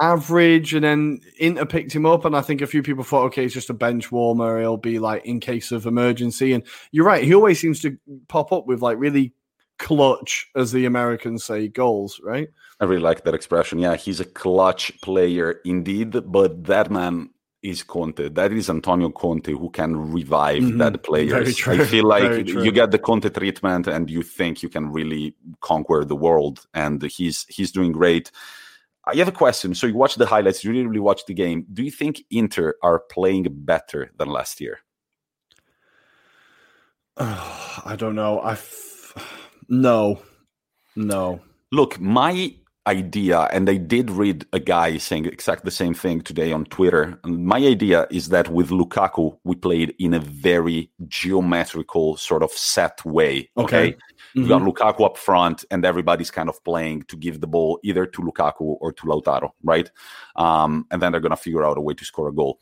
average, and then Inter picked him up, and I think a few people thought, okay, it's just a bench warmer, he'll be like in case of emergency. And you're right, he always seems to pop up with like really clutch, as the Americans say, goals, right? I really like that expression. Yeah, he's a clutch player indeed, but that man is Conte. That is Antonio Conte, who can revive mm-hmm. that player. I feel like you get the Conte treatment and you think you can really conquer the world, and he's he's doing great. I have a question. So you watched the highlights. You really, really watched the game. Do you think Inter are playing better than last year? Uh, I don't know. I f- no, no. Look, my idea, and I did read a guy saying exactly the same thing today on Twitter. And my idea is that with Lukaku, we played in a very geometrical sort of set way. Okay. okay? Mm-hmm. You got Lukaku up front, and everybody's kind of playing to give the ball either to Lukaku or to Lautaro, right? Um, and then they're going to figure out a way to score a goal.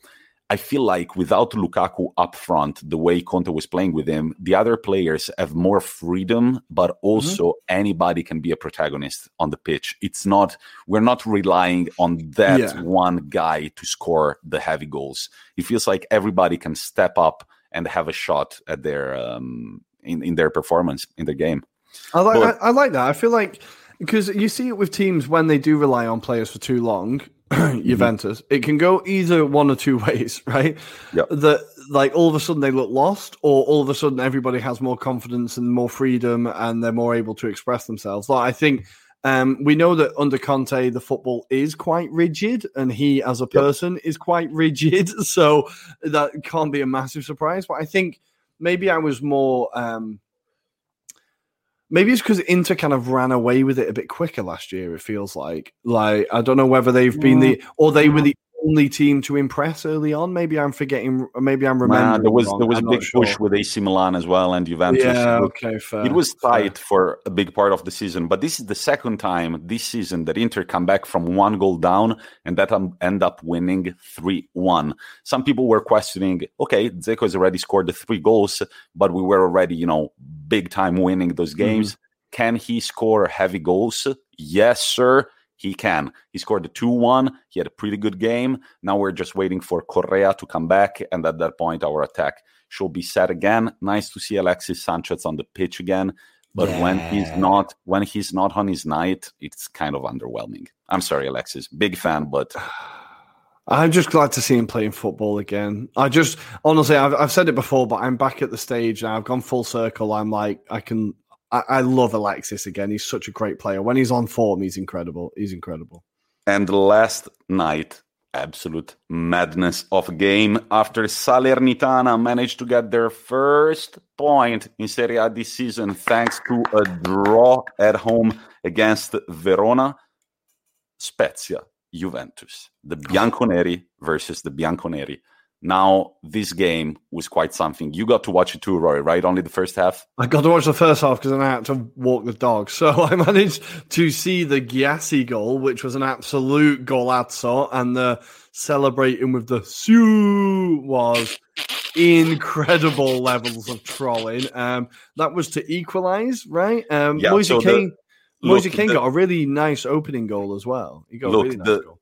I feel like without Lukaku up front, the way Conte was playing with him, the other players have more freedom, but also mm-hmm. anybody can be a protagonist on the pitch. It's not, we're not relying on that yeah. one guy to score the heavy goals. It feels like everybody can step up and have a shot at their, um, in, in their performance, in their game. I like, but, I, I like that. I feel like, because you see it with teams when they do rely on players for too long, Juventus, it can go either one or two ways, right? Yeah. That like all of a sudden they look lost, or all of a sudden everybody has more confidence and more freedom, and they're more able to express themselves. Like I think um, we know that under Conte the football is quite rigid, and he as a person yep. is quite rigid, so that can't be a massive surprise. But I think maybe I was more. Um, Maybe it's because Inter kind of ran away with it a bit quicker last year, it feels like. Like, I don't know whether they've yeah. been the... Or they yeah. were the only team to impress early on. Maybe I'm forgetting... Maybe I'm remembering. Nah, there was wrong. There was I'm a big sure. push with A C Milan as well and Juventus. Yeah, okay, fair. It was tight fair. for a big part of the season. But this is the second time this season that Inter come back from one goal down and that end up winning three one. Some people were questioning, okay, Dzeko has already scored the three goals, but we were already, you know, big time winning those games. Mm. Can he score heavy goals? Yes, sir. He can. He scored the two one. He had a pretty good game. Now we're just waiting for Correa to come back. And at that point, our attack should be set again. Nice to see Alexis Sanchez on the pitch again. But yeah. when he's not when he's not on his night, it's kind of underwhelming. I'm sorry, Alexis. Big fan, but... I'm just glad to see him playing football again. I just... Honestly, I've, I've said it before, but I'm back at the stage now. I've gone full circle. I'm like, I can... I love Alexis again. He's such a great player. When he's on form, he's incredible. He's incredible. And last night, absolute madness of a game. After Salernitana managed to get their first point in Serie A this season thanks to a draw at home against Verona, Spezia, Juventus. The Bianconeri versus the Bianconeri. Now, this game was quite something. You got to watch it too, Rory, right? Only the first half? I got to watch the first half because then I had to walk the dog. So I managed to see the Gyasi goal, which was an absolute golazo, and the celebrating with the Sue was incredible levels of trolling. Um, that was to equalise, right? Um, yeah, Moise so Kean got a really nice opening goal as well. He got look, a really nice the, goal.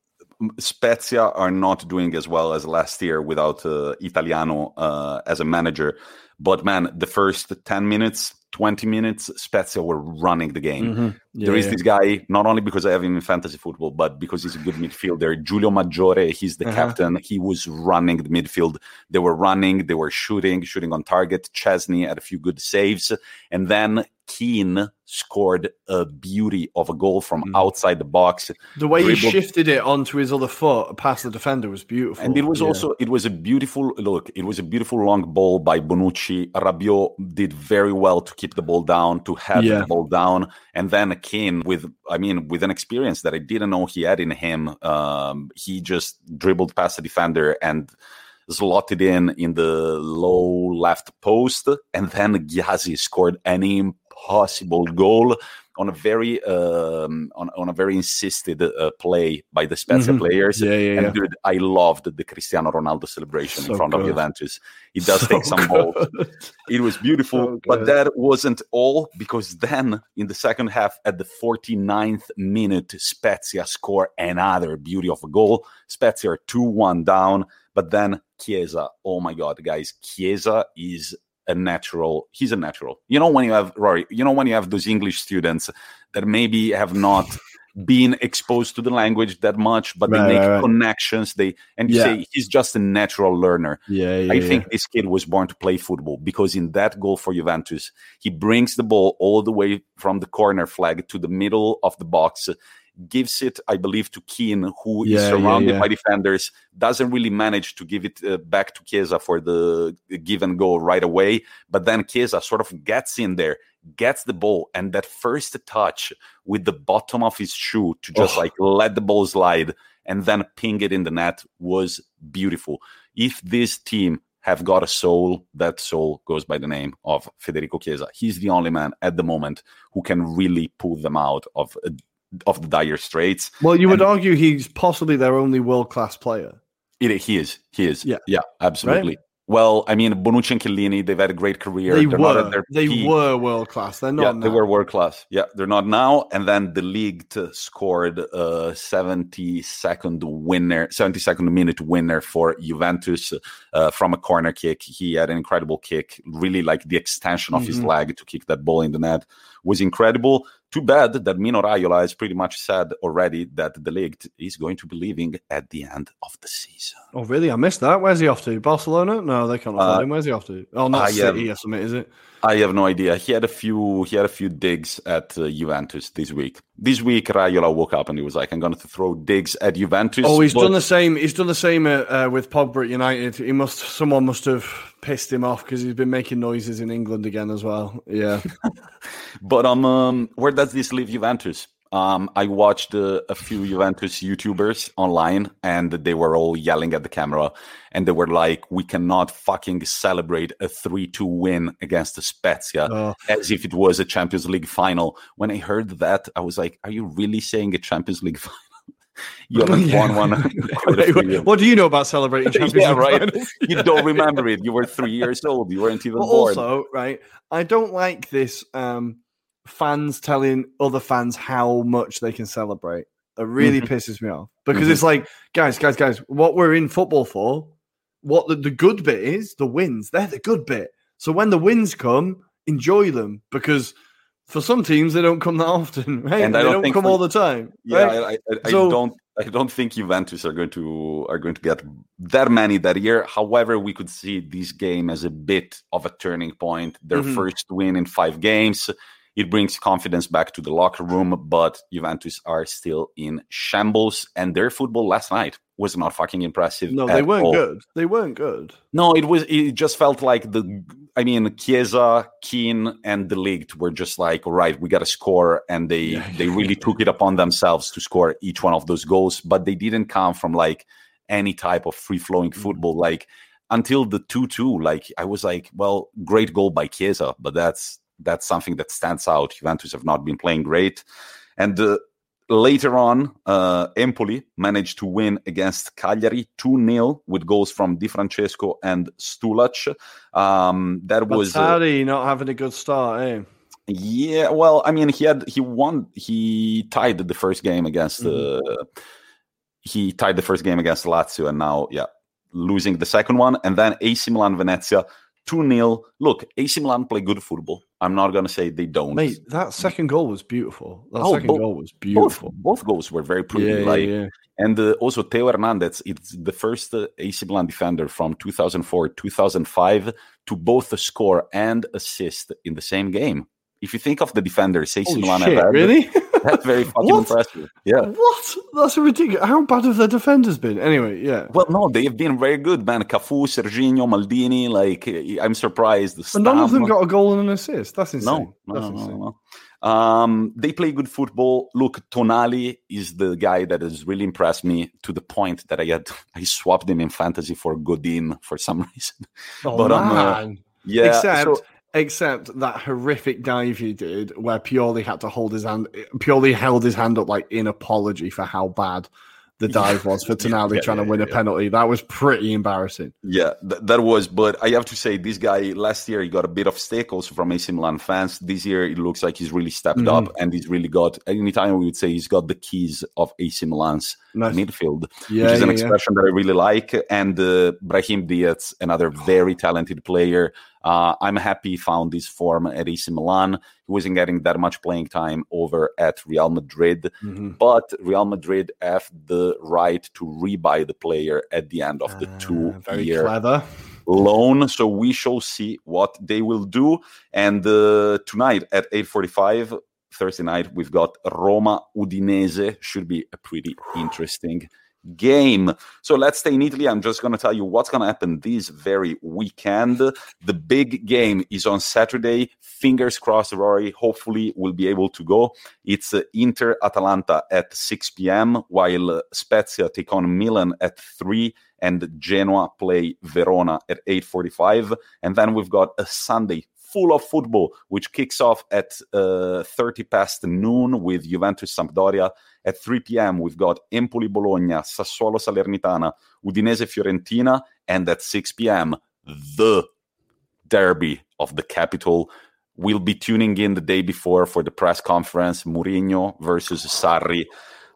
Spezia are not doing as well as last year without uh, Italiano uh, as a manager. But, man, the first ten minutes, twenty minutes, Spezia were running the game. Mm-hmm. Yeah, there is yeah. this guy, not only because I have him in fantasy football, but because he's a good midfielder, Giulio Maggiore, he's the uh-huh. captain. He was running the midfield. They were running. They were shooting, shooting on target. Chesney had a few good saves. And then Kean scored a beauty of a goal from mm. outside the box. The way dribbled. He shifted it onto his other foot past the defender was beautiful. And it was yeah. also, it was a beautiful, look, it was a beautiful long ball by Bonucci. Rabiot did very well to keep the ball down, to have yeah. the ball down. And then Kean with, I mean, with an experience that I didn't know he had in him. Um, he just dribbled past the defender and slotted in in the low left post. And then Gyasi scored an impossible goal on a very um, on, on a very insisted uh, play by the Spezia mm-hmm. players. Yeah, yeah, and yeah. dude, I loved the Cristiano Ronaldo celebration so in front good. of Juventus. It does so take some balls. It was beautiful, so but that wasn't all, because then in the second half, at the forty-ninth minute, Spezia score another beauty of a goal. Spezia are two one down, but then Chiesa. Oh my God, guys, Chiesa is a natural. He's a natural. You know when you have, Rory, you know when you have those English students that maybe have not been exposed to the language that much, but right, they make right. connections. They and you yeah. say he's just a natural learner. Yeah, yeah I yeah. think this kid was born to play football, because in that goal for Juventus, he brings the ball all the way from the corner flag to the middle of the box, gives it, I believe, to Kean, who yeah, is surrounded yeah, yeah. by defenders, doesn't really manage to give it uh, back to Chiesa for the given goal right away. But then Chiesa sort of gets in there, gets the ball, and that first touch with the bottom of his shoe to just oh. like let the ball slide and then ping it in the net was beautiful. If this team have got a soul, that soul goes by the name of Federico Chiesa. He's the only man at the moment who can really pull them out of a of the dire straits. Well, you would and argue he's possibly their only world-class player. It, he is. He is. Yeah, yeah absolutely. Right? Well, I mean, Bonucci and Chiellini, they've had a great career. They they're were. Not they peak. were world-class. They're not yeah, now. They were world-class. Yeah, they're not now. And then the league scored a seventy-second winner, seventy-second minute winner for Juventus uh, from a corner kick. He had an incredible kick. Really, like the extension of mm-hmm. his leg to kick that ball in the net was incredible. Too bad that Mino Raiola has pretty much said already that the league is going to be leaving at the end of the season. Oh, really? I missed that. Where's he off to? Barcelona? No, they can't afford uh, him. Where's he off to? Oh, not I City have, or something, is it? I have no idea. He had a few. He had a few digs at uh, Juventus this week. This week, Raiola woke up and he was like, "I'm going to throw digs at Juventus." Oh, he's but... done the same. He's done the same uh, uh, with Pogba at United. He must. Someone must have pissed him off because he's been making noises in England again as well. Yeah, but um, um where does this leave Juventus? Um, I watched uh, a few Juventus YouTubers online, and they were all yelling at the camera, and they were like, "We cannot fucking celebrate a three two win against the Spezia oh. as if it was a Champions League final." When I heard that, I was like, "Are you really saying a Champions League final? You haven't yeah. won one." Wait, what do you know about celebrating Champions yeah, League right? finals? You don't remember it. You were three years old. You weren't even but born. Also, right? I don't like this. Um, fans telling other fans how much they can celebrate. It really mm-hmm. pisses me off, because mm-hmm. it's like, guys, guys, guys, what we're in football for, what the, the good bit is, the wins, they're the good bit. So when the wins come, enjoy them, because for some teams, they don't come that often, right? And they don't, don't come we, all the time. Yeah, right? I, I, I so, don't I don't think Juventus are going to are going to get that many that year. However, we could see this game as a bit of a turning point. Their mm-hmm. first win in five games. It brings confidence back to the locker room, but Juventus are still in shambles, and their football last night was not fucking impressive. No, they weren't all. good. They weren't good. No, it was. It just felt like the. I mean, Chiesa, Kean, and De Ligt were just like, all right, we got to score, and they yeah, they yeah, really yeah. took it upon themselves to score each one of those goals, but they didn't come from like any type of free flowing mm-hmm. football, like. until the two two, like I was like, well, great goal by Chiesa, but that's that's something that stands out. Juventus have not been playing great. And uh, later on, uh, Empoli managed to win against Cagliari two nil with goals from Di Francesco and Stulac. Um, that but was Sarri uh, not having a good start, eh? Yeah, well, I mean, he had he won. He tied the first game against. Mm-hmm. Uh, he tied the first game against Lazio, and now, yeah, losing the second one. And then A C Milan Venezia two nil. Look, A C Milan play good football. I'm not gonna say they don't. Mate, that second goal was beautiful. That oh, second both, goal was beautiful. Both, both goals were very pretty. Yeah, like, yeah, yeah. And uh, also Teo Hernandez. It's the first uh, A C Milan defender from two thousand four, two thousand five to both score and assist in the same game. If you think of the defenders, A C Milan have had, really? That's very fucking impressive. Yeah. What? That's ridiculous. How bad have their defenders been? Anyway, yeah. Well, no, they have been very good, man. Cafu, Serginho, Maldini. Like, I'm surprised. The Stam, none of them got a goal and an assist. That's insane. No, no, That's insane. no, no. Um, they play good football. Look, Tonali is the guy that has really impressed me to the point that I had I swapped him in fantasy for Godin for some reason. Oh, but, man. Um, uh, yeah. Except. So, Except that horrific dive he did, where Pioli had to hold his hand. Pioli held his hand up like in apology for how bad the dive was for Tonali yeah, trying yeah, to win yeah, a penalty. Yeah. That was pretty embarrassing. Yeah, th- that was. But I have to say, this guy last year he got a bit of stick also from A C Milan fans. This year it looks like he's really stepped mm-hmm. up, and he's really got. Anytime we would say he's got the keys of A C Milan's nice. midfield, yeah, which is yeah, an expression yeah. that I really like. And uh, Brahim Diaz, another very talented player. Uh, I'm happy he found his form at A C Milan. He wasn't getting that much playing time over at Real Madrid, mm-hmm. but Real Madrid have the right to rebuy the player at the end of the uh, two-year loan. So we shall see what they will do. And uh, tonight at eight forty-five, Thursday night, we've got Roma-Udinese. Should be a pretty interesting game. So let's stay in Italy. I'm just going to tell you what's going to happen this very weekend. The big game is on Saturday. Fingers crossed, Rory. Hopefully, we'll be able to go. It's uh, Inter-Atalanta at six p.m., while uh, Spezia take on Milan at three, and Genoa play Verona at eight forty-five. And then we've got a Sunday full of football, which kicks off at uh, thirty past noon with Juventus-Sampdoria. At three p.m., we've got Empoli-Bologna, Sassuolo-Salernitana, Udinese-Fiorentina, and at six p.m., the derby of the capital. We'll be tuning in the day before for the press conference, Mourinho versus Sarri.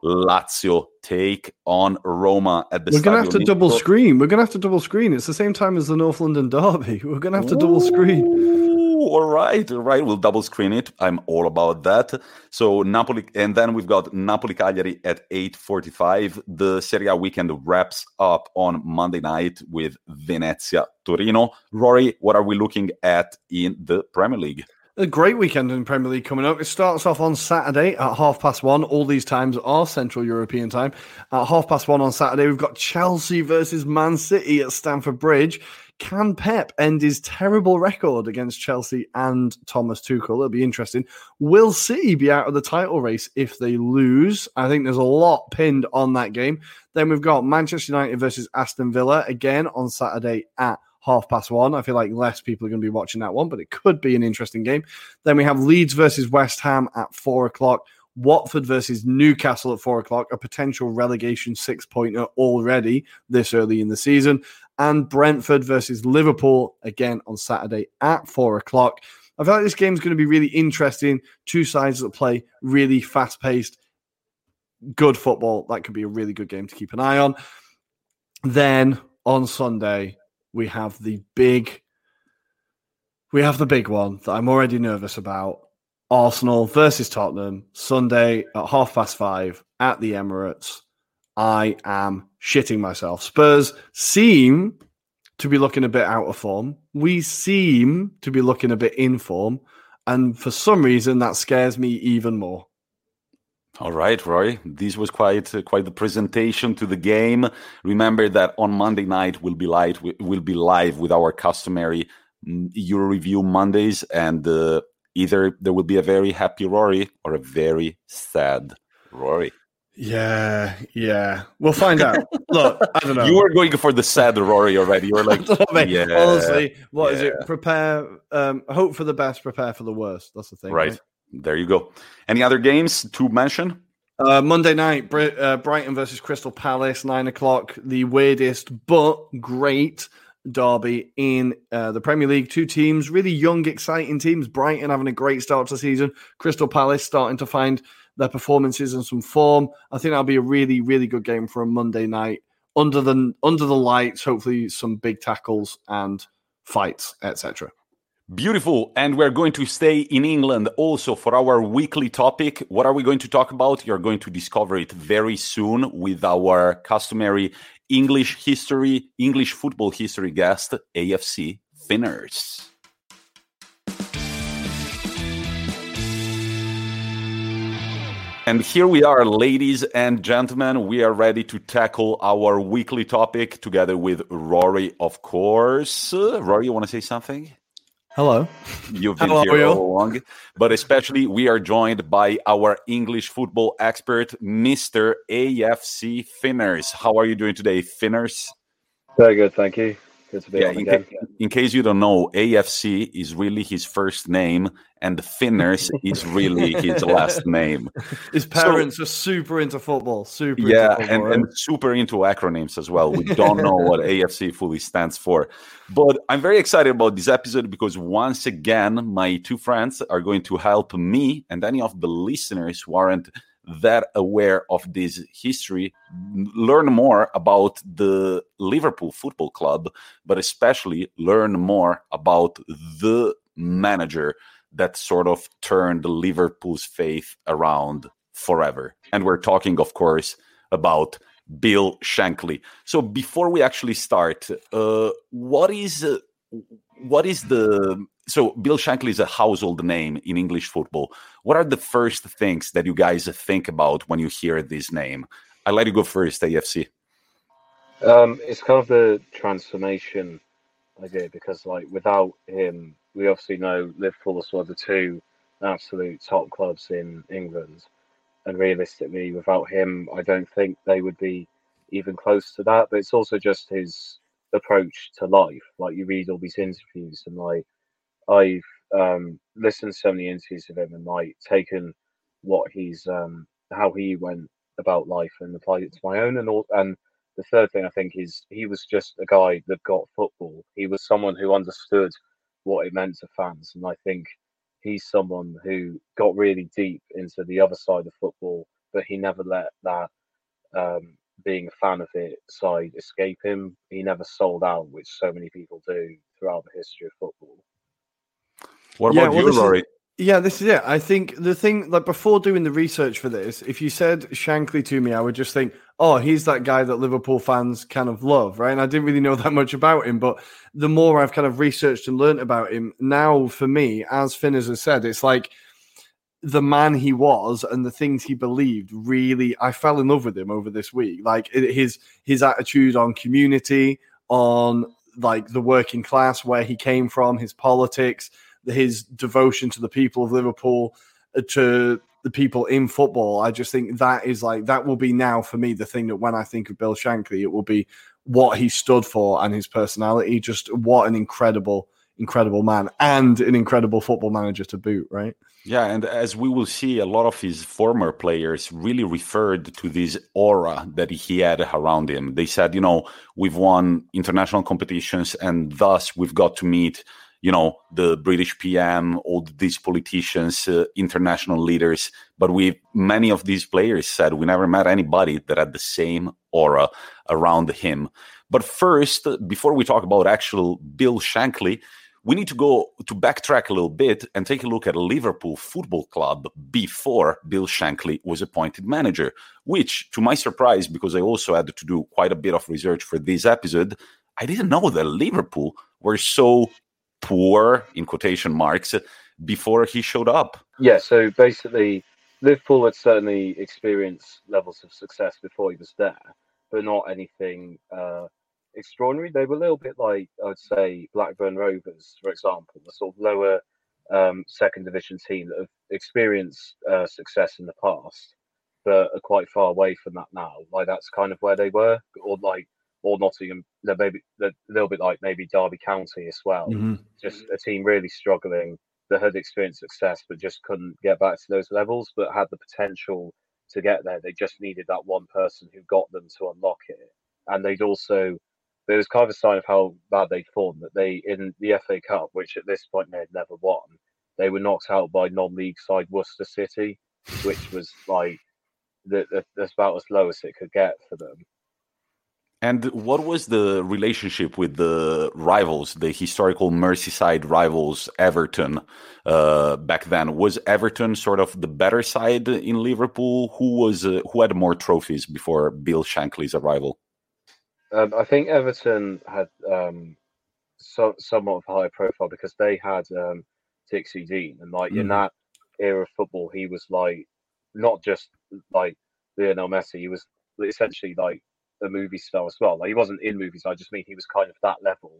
Lazio take on Roma at the We're going to have to double screen. We're going to have to double screen. It's the same time as the North London derby. We're going to have to Ooh. double screen. All right, all right. We'll double screen it. I'm all about that. So Napoli, and then we've got Napoli Cagliari at eight forty-five. The Serie A weekend wraps up on Monday night with Venezia Torino. Rory, what are we looking at in the Premier League? A great weekend in Premier League coming up. It starts off on Saturday at half past one. All these times are Central European time. At half past one on Saturday, we've got Chelsea versus Man City at Stamford Bridge. Can Pep end his terrible record against Chelsea and Thomas Tuchel? It'll be interesting. Will City be out of the title race if they lose? I think there's a lot pinned on that game. Then we've got Manchester United versus Aston Villa again on Saturday at half past one. I feel like less people are going to be watching that one, but it could be an interesting game. Then we have Leeds versus West Ham at four o'clock. Watford versus Newcastle at four o'clock, a potential relegation six-pointer already this early in the season. And Brentford versus Liverpool, again on Saturday at four o'clock. I feel like this game is going to be really interesting. Two sides that play really fast-paced, good football. That could be a really good game to keep an eye on. Then on Sunday, we have the big, we have the big one that I'm already nervous about. Arsenal versus Tottenham, Sunday at half past five at the Emirates. I am shitting myself. Spurs seem to be looking a bit out of form. We seem to be looking a bit in form. And for some reason, that scares me even more. All right, Roy. This was quite uh, quite the presentation to the game. Remember that on Monday night, we'll be live, we'll be live with our customary Euro Review Mondays. And uh, either there will be a very happy Rory or a very sad Rory. Yeah, yeah. We'll find out. Look, I don't know. You were going for the sad Rory already. You were like, know, yeah, honestly, what yeah. is it? Prepare, um, hope for the best, prepare for the worst. That's the thing. Right. right? There you go. Any other games to mention? Uh, Monday night, Br- uh, Brighton versus Crystal Palace, nine o'clock. The weirdest but great derby in uh, the Premier League. Two teams, really young, exciting teams. Brighton having a great start to the season. Crystal Palace starting to find their performances and some form. I think that'll be a really, really good game for a Monday night. Under the under the lights, hopefully some big tackles and fights, et cetera. Beautiful. And we're going to stay in England also for our weekly topic. What are we going to talk about? You're going to discover it very soon with our customary English history, English football history guest, A F C Finners. And here we are, ladies and gentlemen. We are ready to tackle our weekly topic together with Rory, of course. Uh, Rory, you want to say something? Hello. You've been Hello, here all along. But especially, we are joined by our English football expert, Mister A F C Finners. How are you doing today, Finners? Very good, thank you. Good to be yeah, on in, again. Ca- in case you don't know, A F C is really his first name, and Finners is really his last name. His parents so, are super into football. Super yeah, into football, and, right? and super into acronyms as well. We don't know what A F C fully stands for. But I'm very excited about this episode because once again, my two friends are going to help me and any of the listeners who aren't that aware of this history learn more about the Liverpool Football Club, but especially learn more about the manager that sort of turned Liverpool's faith around forever. And we're talking, of course, about Bill Shankly. So before we actually start, uh, what is uh, what is the... So Bill Shankly is a household name in English football. What are the first things that you guys think about when you hear this name? I'll let you go first, A F C. Um, it's kind of the transformation idea because, like, without him... We obviously know Liverpool as one of the two absolute top clubs in England. And realistically, without him, I don't think they would be even close to that. But it's also just his approach to life. Like, you read all these interviews and, like, I've um, listened to so many interviews of him and, like, taken what he's, um, how he went about life and applied it to my own. And all, and the third thing I think is he was just a guy that got football. He was someone who understood what it meant to fans. And I think he's someone who got really deep into the other side of football, but he never let that um, being a fan of it side escape him. He never sold out, which so many people do throughout the history of football. What about yeah, well, you, Laurie? Yeah, this is it. I think the thing, like before doing the research for this, if you said Shankly to me, I would just think, oh, he's that guy that Liverpool fans kind of love, right? And I didn't really know that much about him, but the more I've kind of researched and learned about him, now for me, as Finners has said, it's like the man he was and the things he believed really, I fell in love with him over this week. Like his his attitude on community, on like the working class, where he came from, his politics, his devotion to the people of Liverpool, to the people in football. I just think that is like, that will be now for me the thing that when I think of Bill Shankly, it will be what he stood for and his personality. Just what an incredible, incredible man and an incredible football manager to boot, right? Yeah, and as we will see, a lot of his former players really referred to this aura that he had around him. They said, you know, we've won international competitions and thus we've got to meet, you know, the British P M, all these politicians, uh, international leaders. But we, many of these players said we never met anybody that had the same aura around him. But first, before we talk about actual Bill Shankly, we need to go to backtrack a little bit and take a look at Liverpool Football Club before Bill Shankly was appointed manager, which, to my surprise, because I also had to do quite a bit of research for this episode, I didn't know that Liverpool were so poor, in quotation marks, before he showed up. Yeah, so basically, Liverpool had certainly experienced levels of success before he was there, but not anything uh, extraordinary. They were a little bit like, I would say, Blackburn Rovers, for example, the sort of lower um, second division team that have experienced uh, success in the past, but are quite far away from that now. Like, that's kind of where they were, or like, or Nottingham, they're maybe they're a little bit like maybe Derby County as well. Mm-hmm. Just a team really struggling that had experienced success, but just couldn't get back to those levels, but had the potential to get there. They just needed that one person who got them to unlock it. And they'd also, there was kind of a sign of how bad they'd fallen, that they, in the F A Cup, which at this point they had never won, they were knocked out by non-league side Worcester City, which was like, the, the, that's about as low as it could get for them. And what was the relationship with the rivals, the historical Merseyside rivals, Everton, uh, back then? Was Everton sort of the better side in Liverpool? Who was uh, who had more trophies before Bill Shankly's arrival? Um, I think Everton had um, so, somewhat of a high profile because they had um, Dixie Dean, and like mm. in that era of football, he was like not just like Lionel Messi; he was essentially like a movie star as well. Like, he wasn't in movies, I just mean he was kind of that level.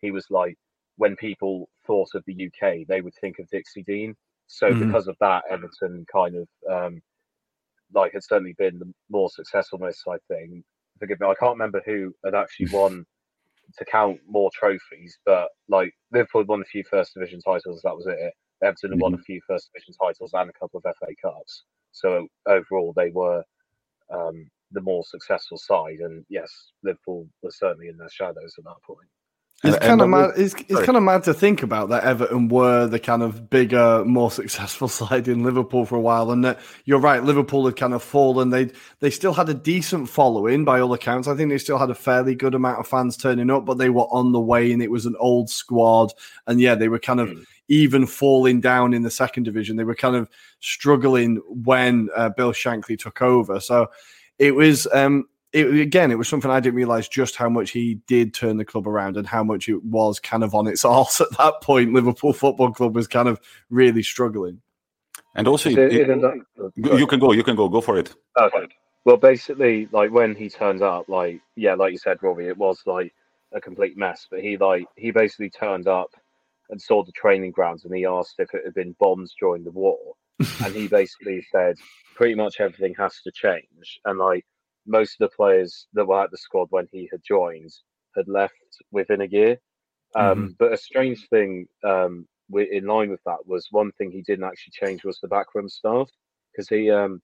He was like, when people thought of the U K, they would think of Dixie Dean. So mm. because of that, Everton kind of um, like had certainly been the more successful Merseyside thing. Forgive me, I can't remember who had actually won to count more trophies, but like Liverpool won a few first division titles, that was it. Everton mm. won a few first division titles and a couple of F A Cups. So overall they were um the more successful side, and yes, Liverpool was certainly in their shadows at that point. It's and, kind and of mad. It's, it's kind of mad to think about that Everton were the kind of bigger, more successful side in Liverpool for a while, and that you're right. Liverpool had kind of fallen. They they still had a decent following by all accounts. I think they still had a fairly good amount of fans turning up, but they were on the way, and it was an old squad. And yeah, they were kind of. Mm. Even falling down in the second division, they were kind of struggling when uh, Bill Shankly took over. So it was, um, it, again, it was something I didn't realise just how much he did turn the club around and how much it was kind of on its arse at that point. Liverpool Football Club was kind of really struggling. And also, it, it, it, it, you can go, you can go, go for it. Okay. Well, basically, like when he turned up, like, yeah, like you said, Robbie, it was like a complete mess, but he, like, he basically turned up and saw the training grounds, and he asked if it had been bombs during the war. And he basically said, pretty much everything has to change. And like most of the players that were at the squad when he had joined had left within a year. Um, mm-hmm. But a strange thing um, in line with that was one thing he didn't actually change was the backroom staff, because he, um,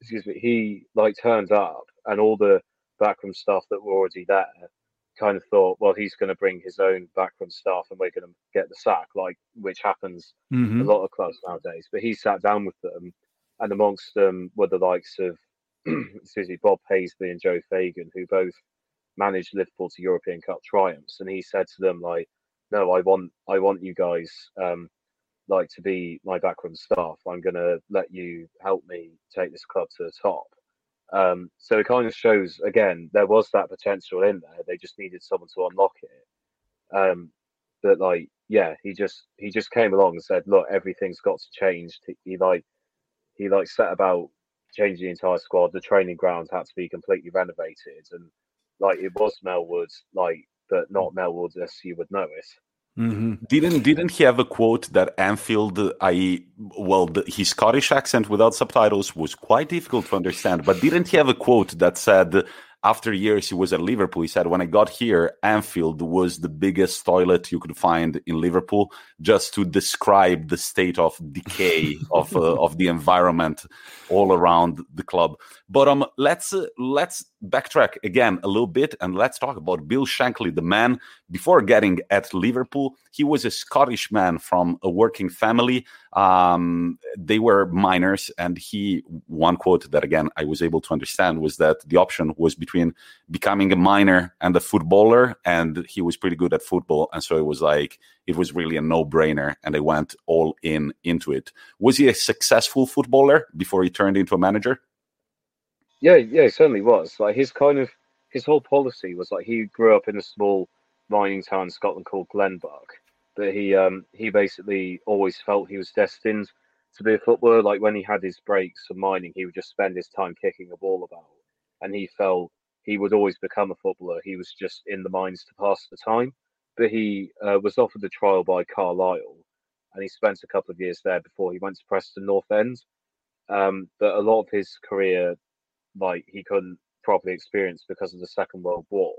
excuse me, he like turned up, and all the backroom staff that were already there kind of thought, well, he's going to bring his own backroom staff and we're going to get the sack, like, which happens mm-hmm. a lot of clubs nowadays. But he sat down with them, and amongst them were the likes of excuse me, Bob Paisley and Joe Fagan, who both managed Liverpool to European Cup triumphs. And he said to them, like, no, I want I want you guys um, like to be my backroom staff. I'm going to let you help me take this club to the top. Um, so it kind of shows, again, there was that potential in there. They just needed someone to unlock it. Um, but like, yeah, he just he just came along and said, look, everything's got to change. He like he like set about changing the entire squad. The training ground had to be completely renovated, and like it was Melwood, like, but not Melwood as you would know it. Mm-hmm. Didn't didn't he have a quote that Anfield, that is, well, the, his Scottish accent without subtitles was quite difficult to understand. But didn't he have a quote that said, after years he was at Liverpool, he said, when I got here, Anfield was the biggest toilet you could find in Liverpool, just to describe the state of decay of uh, of the environment all around the club. But um, let's uh, let's. backtrack again a little bit, and let's talk about Bill Shankly, the man. Before getting at Liverpool, he was a Scottish man from a working family. Um, they were miners, and he, one quote that again I was able to understand was that the option was between becoming a miner and a footballer, and he was pretty good at football, and so it was like, it was really a no-brainer, and they went all in into it. Was he a successful footballer before he turned into a manager? Yeah, yeah, he certainly was. Like his kind of his whole policy was like he grew up in a small mining town in Scotland called Glenbuck, but he um he basically always felt he was destined to be a footballer. Like when he had his breaks from mining, he would just spend his time kicking a ball about, and he felt he would always become a footballer. He was just in the mines to pass the time. But he uh, was offered a trial by Carlisle, and he spent a couple of years there before he went to Preston North End. um, but a lot of his career, like, he couldn't properly experience because of the Second World War,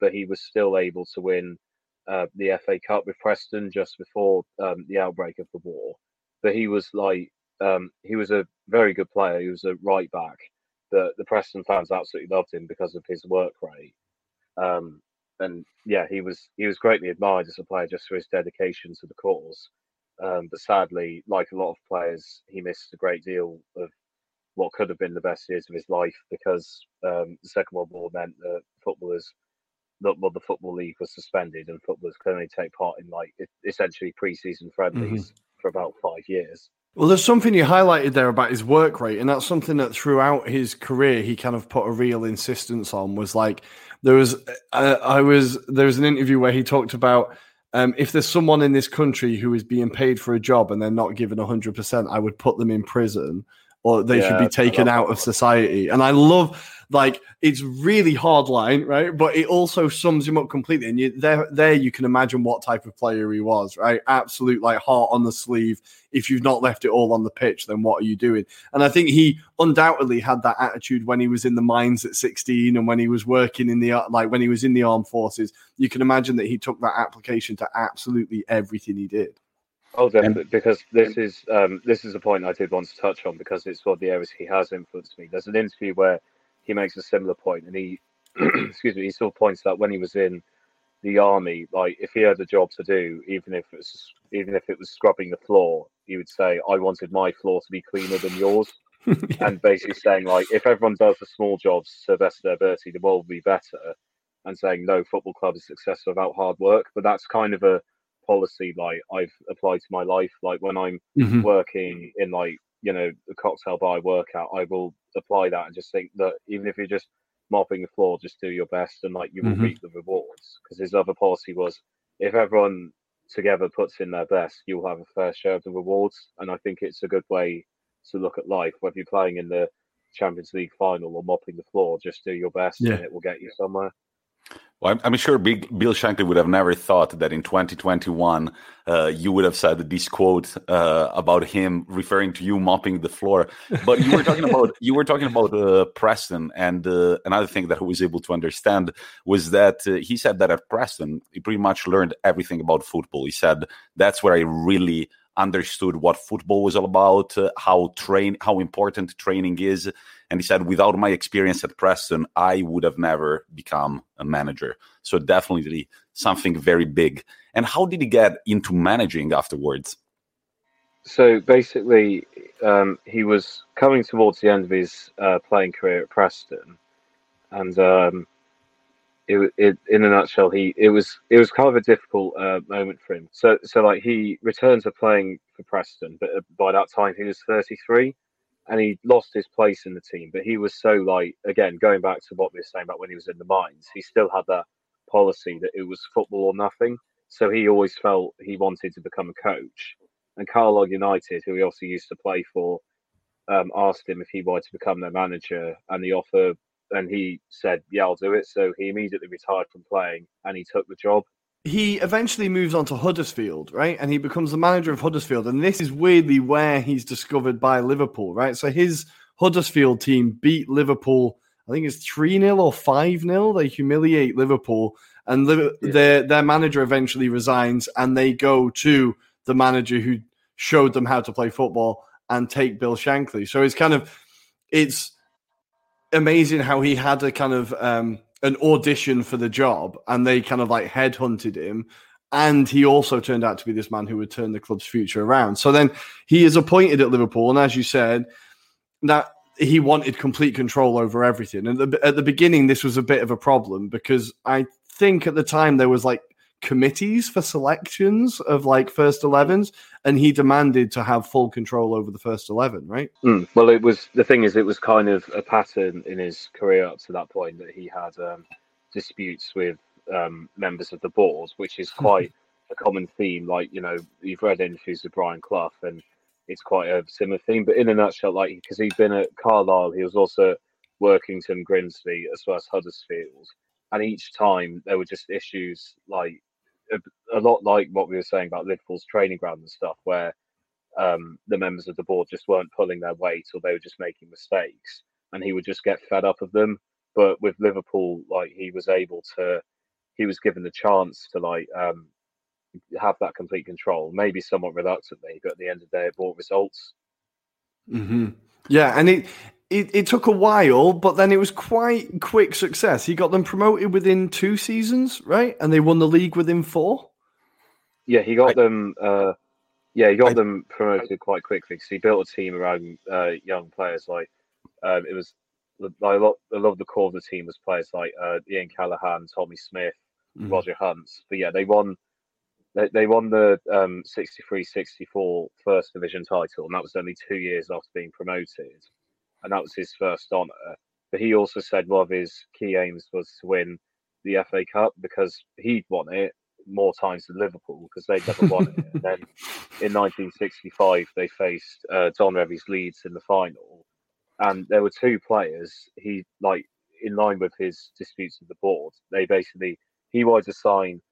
but he was still able to win uh, the F A Cup with Preston just before um, the outbreak of the war. But he was like, um, he was a very good player. He was a right back. The, the Preston fans absolutely loved him because of his work rate. Um, and yeah, he was he was greatly admired as a player just for his dedication to the cause. Um, but sadly, like a lot of players, he missed a great deal of what could have been the best years of his life because um, the Second World War meant that footballers, that well, the Football League was suspended and footballers could only take part in like essentially pre-season friendlies mm-hmm. for about five years. Well, there's something you highlighted there about his work rate, and that's something that throughout his career he kind of put a real insistence on. Was like there was, uh, I was there was an interview where he talked about um, if there's someone in this country who is being paid for a job and they're not given one hundred percent, I would put them in prison or they yeah, should be taken out of society. And I love. Like, it's really hard line, right? But it also sums him up completely. And you, there, there you can imagine what type of player he was, right? Absolute, like, heart on the sleeve. If you've not left it all on the pitch, then what are you doing? And I think he undoubtedly had that attitude when he was in the mines at sixteen and when he was working in the, like, when he was in the armed forces. You can imagine that he took that application to absolutely everything he did. Oh, definitely, because this is, um, this is a point I did want to touch on because it's one of the areas he has influenced me. There's an interview where he makes a similar point, and he, excuse me, he still points out when he was in the army, like if he had a job to do, even if it's even if it was scrubbing the floor, he would say, "I wanted my floor to be cleaner than yours," yeah. and basically saying like, if everyone does the small jobs to the best of their ability, the world will be better. And saying no, football club is successful without hard work, but that's kind of a policy like I've applied to my life. Like when I'm mm-hmm. working in like you know the cocktail bar workout, I will apply that and just think that even if you're just mopping the floor, just do your best and like you will mm-hmm. reap the rewards. Because his other policy was if everyone together puts in their best, you'll have a fair share of the rewards. And I think it's a good way to look at life. Whether you're playing in the Champions League final or mopping the floor, just do your best yeah. and it will get you somewhere. Well, I'm, I'm sure Big Bill Shankly would have never thought that in twenty twenty-one uh, you would have said this quote uh, about him referring to you mopping the floor. But you were talking about you were talking about uh, Preston, and uh, another thing that I was able to understand was that uh, he said that at Preston he pretty much learned everything about football. He said that's where I really understood what football was all about, uh, how train, how important training is. And he said, without my experience at Preston, I would have never become a manager. So definitely something very big. And how did he get into managing afterwards? So basically, um, he was coming towards the end of his uh, playing career at Preston. And um, it, it, in a nutshell, he it was it was kind of a difficult uh, moment for him. So, so like he returned to playing for Preston, but by that time he was thirty-three. And he lost his place in the team, but he was so like, again, going back to what we were saying about when he was in the mines, he still had that policy that it was football or nothing. So he always felt he wanted to become a coach. And Carlisle United, who he also used to play for, um, asked him if he wanted to become their manager, and the offer, and he said, yeah, I'll do it. So he immediately retired from playing and he took the job. He eventually moves on to Huddersfield, right? And he becomes the manager of Huddersfield. And this is weirdly where he's discovered by Liverpool, right? So his Huddersfield team beat Liverpool, I think it's three nil or five nil. They humiliate Liverpool. And Liv- yeah. their, their manager eventually resigns and they go to the manager who showed them how to play football and take Bill Shankly. So it's kind of, it's amazing how he had a kind of... Um, an audition for the job, and they kind of like headhunted him. And he also turned out to be this man who would turn the club's future around. So then he is appointed at Liverpool. And as you said, that he wanted complete control over everything. And at the, at the beginning, this was a bit of a problem because I think at the time there was like committees for selections of like first elevens, and he demanded to have full control over the first eleven, right? Mm. Well, it was the thing is it was kind of a pattern in his career up to that point that he had um, disputes with um, members of the board, which is quite a common theme. Like, you know, you've read interviews with Brian Clough and it's quite a similar theme. But in a nutshell, like, because he'd been at Carlisle, he was also at Workington, Grimsby, as well as Huddersfield, and each time there were just issues like a lot like what we were saying about Liverpool's training ground and stuff, where um, the members of the board just weren't pulling their weight, or they were just making mistakes, and he would just get fed up of them. But with Liverpool, like, he was able to, he was given the chance to, like, um, have that complete control, maybe somewhat reluctantly, but at the end of the day, it brought results. Mm-hmm. Yeah, and it, it it took a while, but then it was quite quick success. He got them promoted within two seasons, right? And they won the league within four. Yeah, he got I, them. Uh, yeah, he got I, them promoted I, quite quickly because he built a team around uh, young players. Like um, it was, I love, I love the core of the team was players like uh, Ian Callaghan, Tommy Smith, mm-hmm. Roger Hunt. But yeah, they won. They, they won the um, sixty-three sixty-four first division title, and that was only two years after being promoted, and that was his first honour. But he also said one of his key aims was to win the F A Cup because he'd won it more times than Liverpool because they'd never won it. And then in nineteen sixty-five, they faced uh, Don Revie's Leeds in the final, and there were two players. He, like, in line with his disputes with the board, they basically he wanted to sign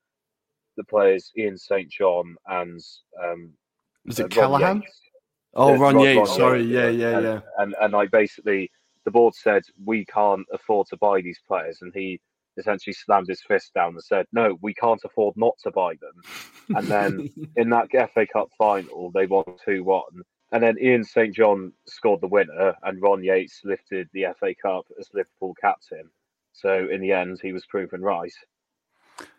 the players Ian Saint John and um is it uh, Callaghan? Yates. Oh, Ron, Ron Yates, Ron sorry, Yates. yeah, yeah, and, yeah. And and I basically the board said we can't afford to buy these players, and he essentially slammed his fist down and said, no, we can't afford not to buy them. And then in that F A Cup final they won two one. And then Ian Saint John scored the winner and Ron Yates lifted the F A Cup as Liverpool captain. So in the end he was proven right.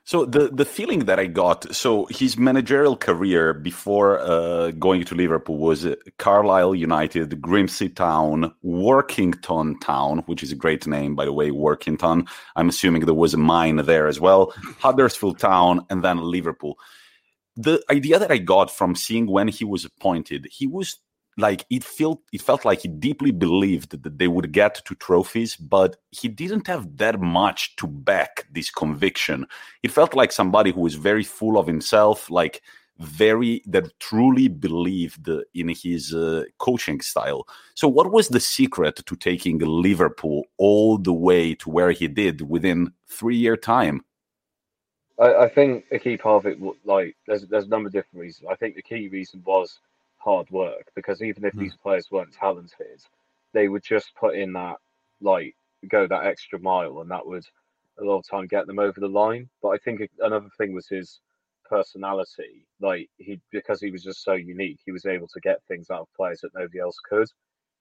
So the, the feeling that I got, so his managerial career before uh, going to Liverpool was Carlisle United, Grimsby Town, Workington Town, which is a great name, by the way, Workington. I'm assuming there was a mine there as well, Huddersfield Town, and then Liverpool. The idea that I got from seeing when he was appointed, he was like, it felt it felt like he deeply believed that they would get to trophies, but he didn't have that much to back this conviction. It felt like somebody who was very full of himself, like very that truly believed in his uh, coaching style. So what was the secret to taking Liverpool all the way to where he did within three-year time? I, I think a key part of it, like, there's, there's a number of different reasons. I think the key reason was hard work, because even if mm. these players weren't talented, they would just put in that, like, go that extra mile, and that would a lot of time get them over the line. But I think another thing was his personality. Like, he, because he was just so unique, he was able to get things out of players that nobody else could.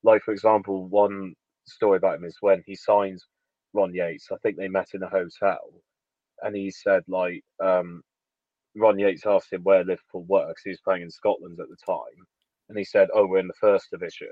Like, for example, one story about him is when he signed Ron Yates, I think they met in a hotel, and he said, like, um Ron Yates asked him where Liverpool works. He was playing in Scotland at the time. And he said, oh, we're in the first division.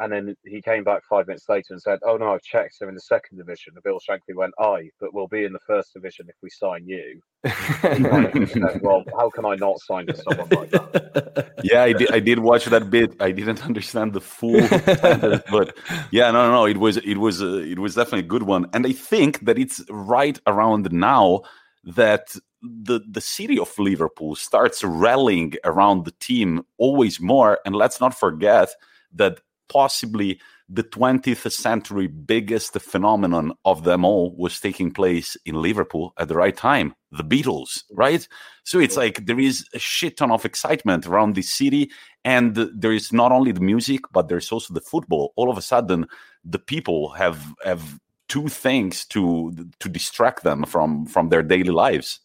And then he came back five minutes later and said, oh, no, I've checked. They're in the second division. And Bill Shankly went, aye, but we'll be in the first division if we sign you. And said, well, how can I not sign to someone like that? Yeah, I did, I did watch that bit. I didn't understand the full standard, but yeah, no, no, no. It was, it was, uh, it was definitely a good one. And I think that it's right around now that the the city of Liverpool starts rallying around the team always more. And let's not forget that possibly the twentieth century biggest phenomenon of them all was taking place in Liverpool at the right time, the Beatles, right? So it's like there is a shit ton of excitement around this city, and there is not only the music, but there's also the football. All of a sudden, the people have have two things to to distract them from from their daily lives.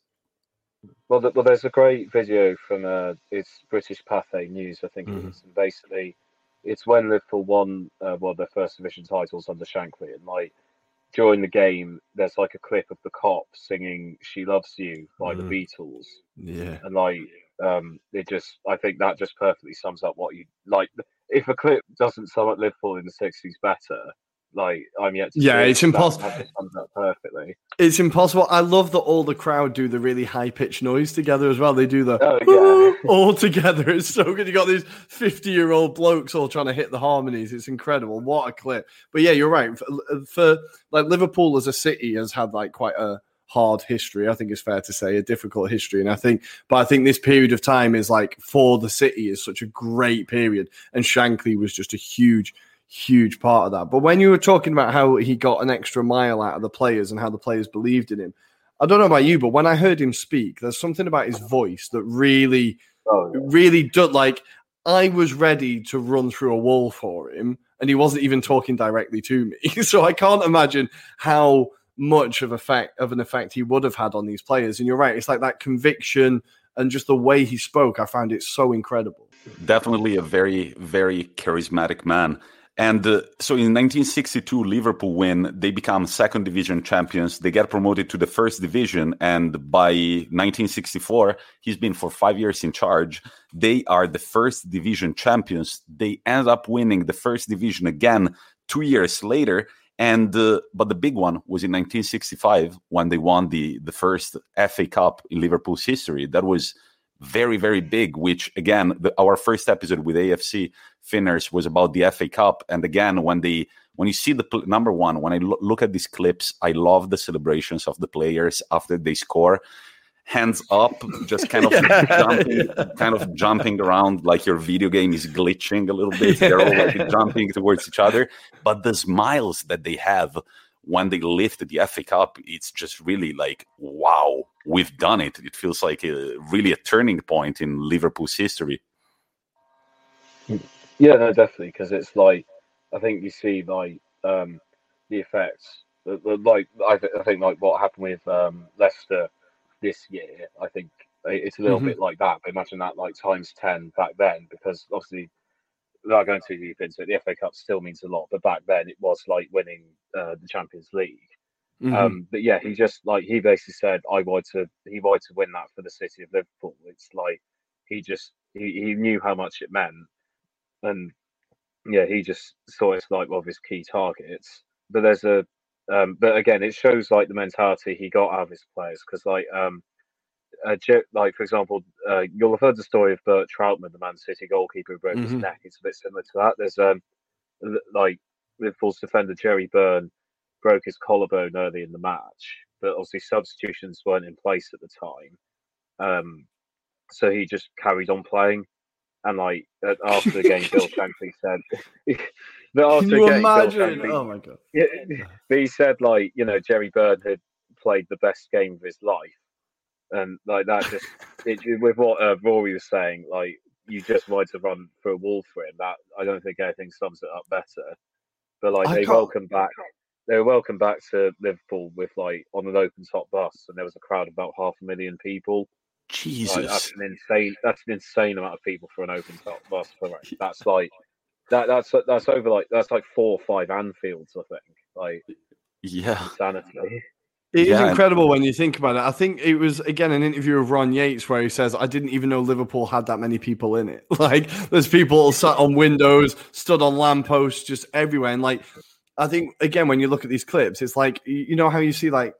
Well, the, well, there's a great video from uh, it's British Pathé News, I think mm-hmm. it is. And basically, it's when Liverpool won uh, well their first division titles under Shankly, and like during the game, there's like a clip of the cop singing "She Loves You" by mm-hmm. the Beatles. Yeah, and like um, it just, I think that just perfectly sums up what you like. If a clip doesn't sum up Liverpool in the sixties better, like I'm yet to yeah, it's impossible. Perfectly, it's impossible. I love that all the crowd do the really high pitched noise together as well. They do the oh, yeah. oh, all together. It's so good. You got these fifty year old blokes all trying to hit the harmonies. It's incredible. What a clip! But yeah, you're right. For, for like Liverpool as a city has had like quite a hard history. I think it's fair to say a difficult history, and I think, but I think this period of time is like for the city is such a great period, and Shankly was just a huge. huge part of that. But when you were talking about how he got an extra mile out of the players and how the players believed in him, I don't know about you, but when I heard him speak, there's something about his voice that really, oh, yeah. really did, like, I was ready to run through a wall for him, and he wasn't even talking directly to me. So I can't imagine how much of effect of an effect he would have had on these players. And you're right, it's like that conviction and just the way he spoke, I found it so incredible. Definitely a very, very charismatic man. And uh, so in nineteen sixty-two Liverpool win, they become second division champions. They get promoted to the first division. And by nineteen sixty-four he's been for five years in charge. They are the first division champions. They end up winning the first division again two years later. And uh, but the big one was in nineteen sixty-five when they won the, the first F A Cup in Liverpool's history. That was very, very big, which, again, the, our first episode with A F C Finners was about the F A Cup. And again, when they, when you see the pl- number one, when I lo- look at these clips, I love the celebrations of the players after they score. Hands up, just kind of yeah, jumping, yeah. kind of jumping around like your video game is glitching a little bit. Yeah. They're all like jumping towards each other. But the smiles that they have when they lift the F A Cup, it's just really like, wow, we've done it. It feels like a, really a turning point in Liverpool's history. Yeah, no, definitely, because it's like, I think you see like um, the effects. Like I, th- I think like what happened with um, Leicester this year, I think it's a little mm-hmm. bit like that. But imagine that like times ten back then, because obviously, without going too deep into it, the F A Cup still means a lot. But back then, it was like winning uh, the Champions League. Mm-hmm. Um, but yeah, he just like he basically said, "I wanted to, he wanted to win that for the city of Liverpool." It's like he just he, he knew how much it meant, and yeah, he just saw it's like one of his key targets. But there's a Um, but again, it shows like the mentality he got out of his players, because like, um, uh, like for example, uh, you'll have heard the story of Bert Troutman, the Man City goalkeeper who broke mm-hmm. his neck. It's a bit similar to that. There's um, like Liverpool's defender Jerry Byrne broke his collarbone early in the match, but obviously substitutions weren't in place at the time, um, so he just carried on playing. And like after the game, Bill Shankly said, that after Can you game, imagine? Shankly, oh my god! Yeah, but he said like, you know, Jerry Byrne had played the best game of his life, and like that just it, with what uh, Rory was saying, like you just wanted to run for a wall for him. That I don't think anything sums it up better. But like I they welcomed back, they were welcomed back to Liverpool with like on an open top bus, and there was a crowd of about half a million people. Jesus, like, that's an insane. That's an insane amount of people for an open top bus. Correct. That's like that. That's that's over like that's like four or five Anfields, I think. Like, yeah, insanity. It yeah. is incredible when you think about it. I think it was, again, an interview of Ron Yates where he says, I didn't even know Liverpool had that many people in it. Like, there's people sat on windows, stood on lampposts, just everywhere. And like, I think, again, when you look at these clips, it's like, you know how you see like,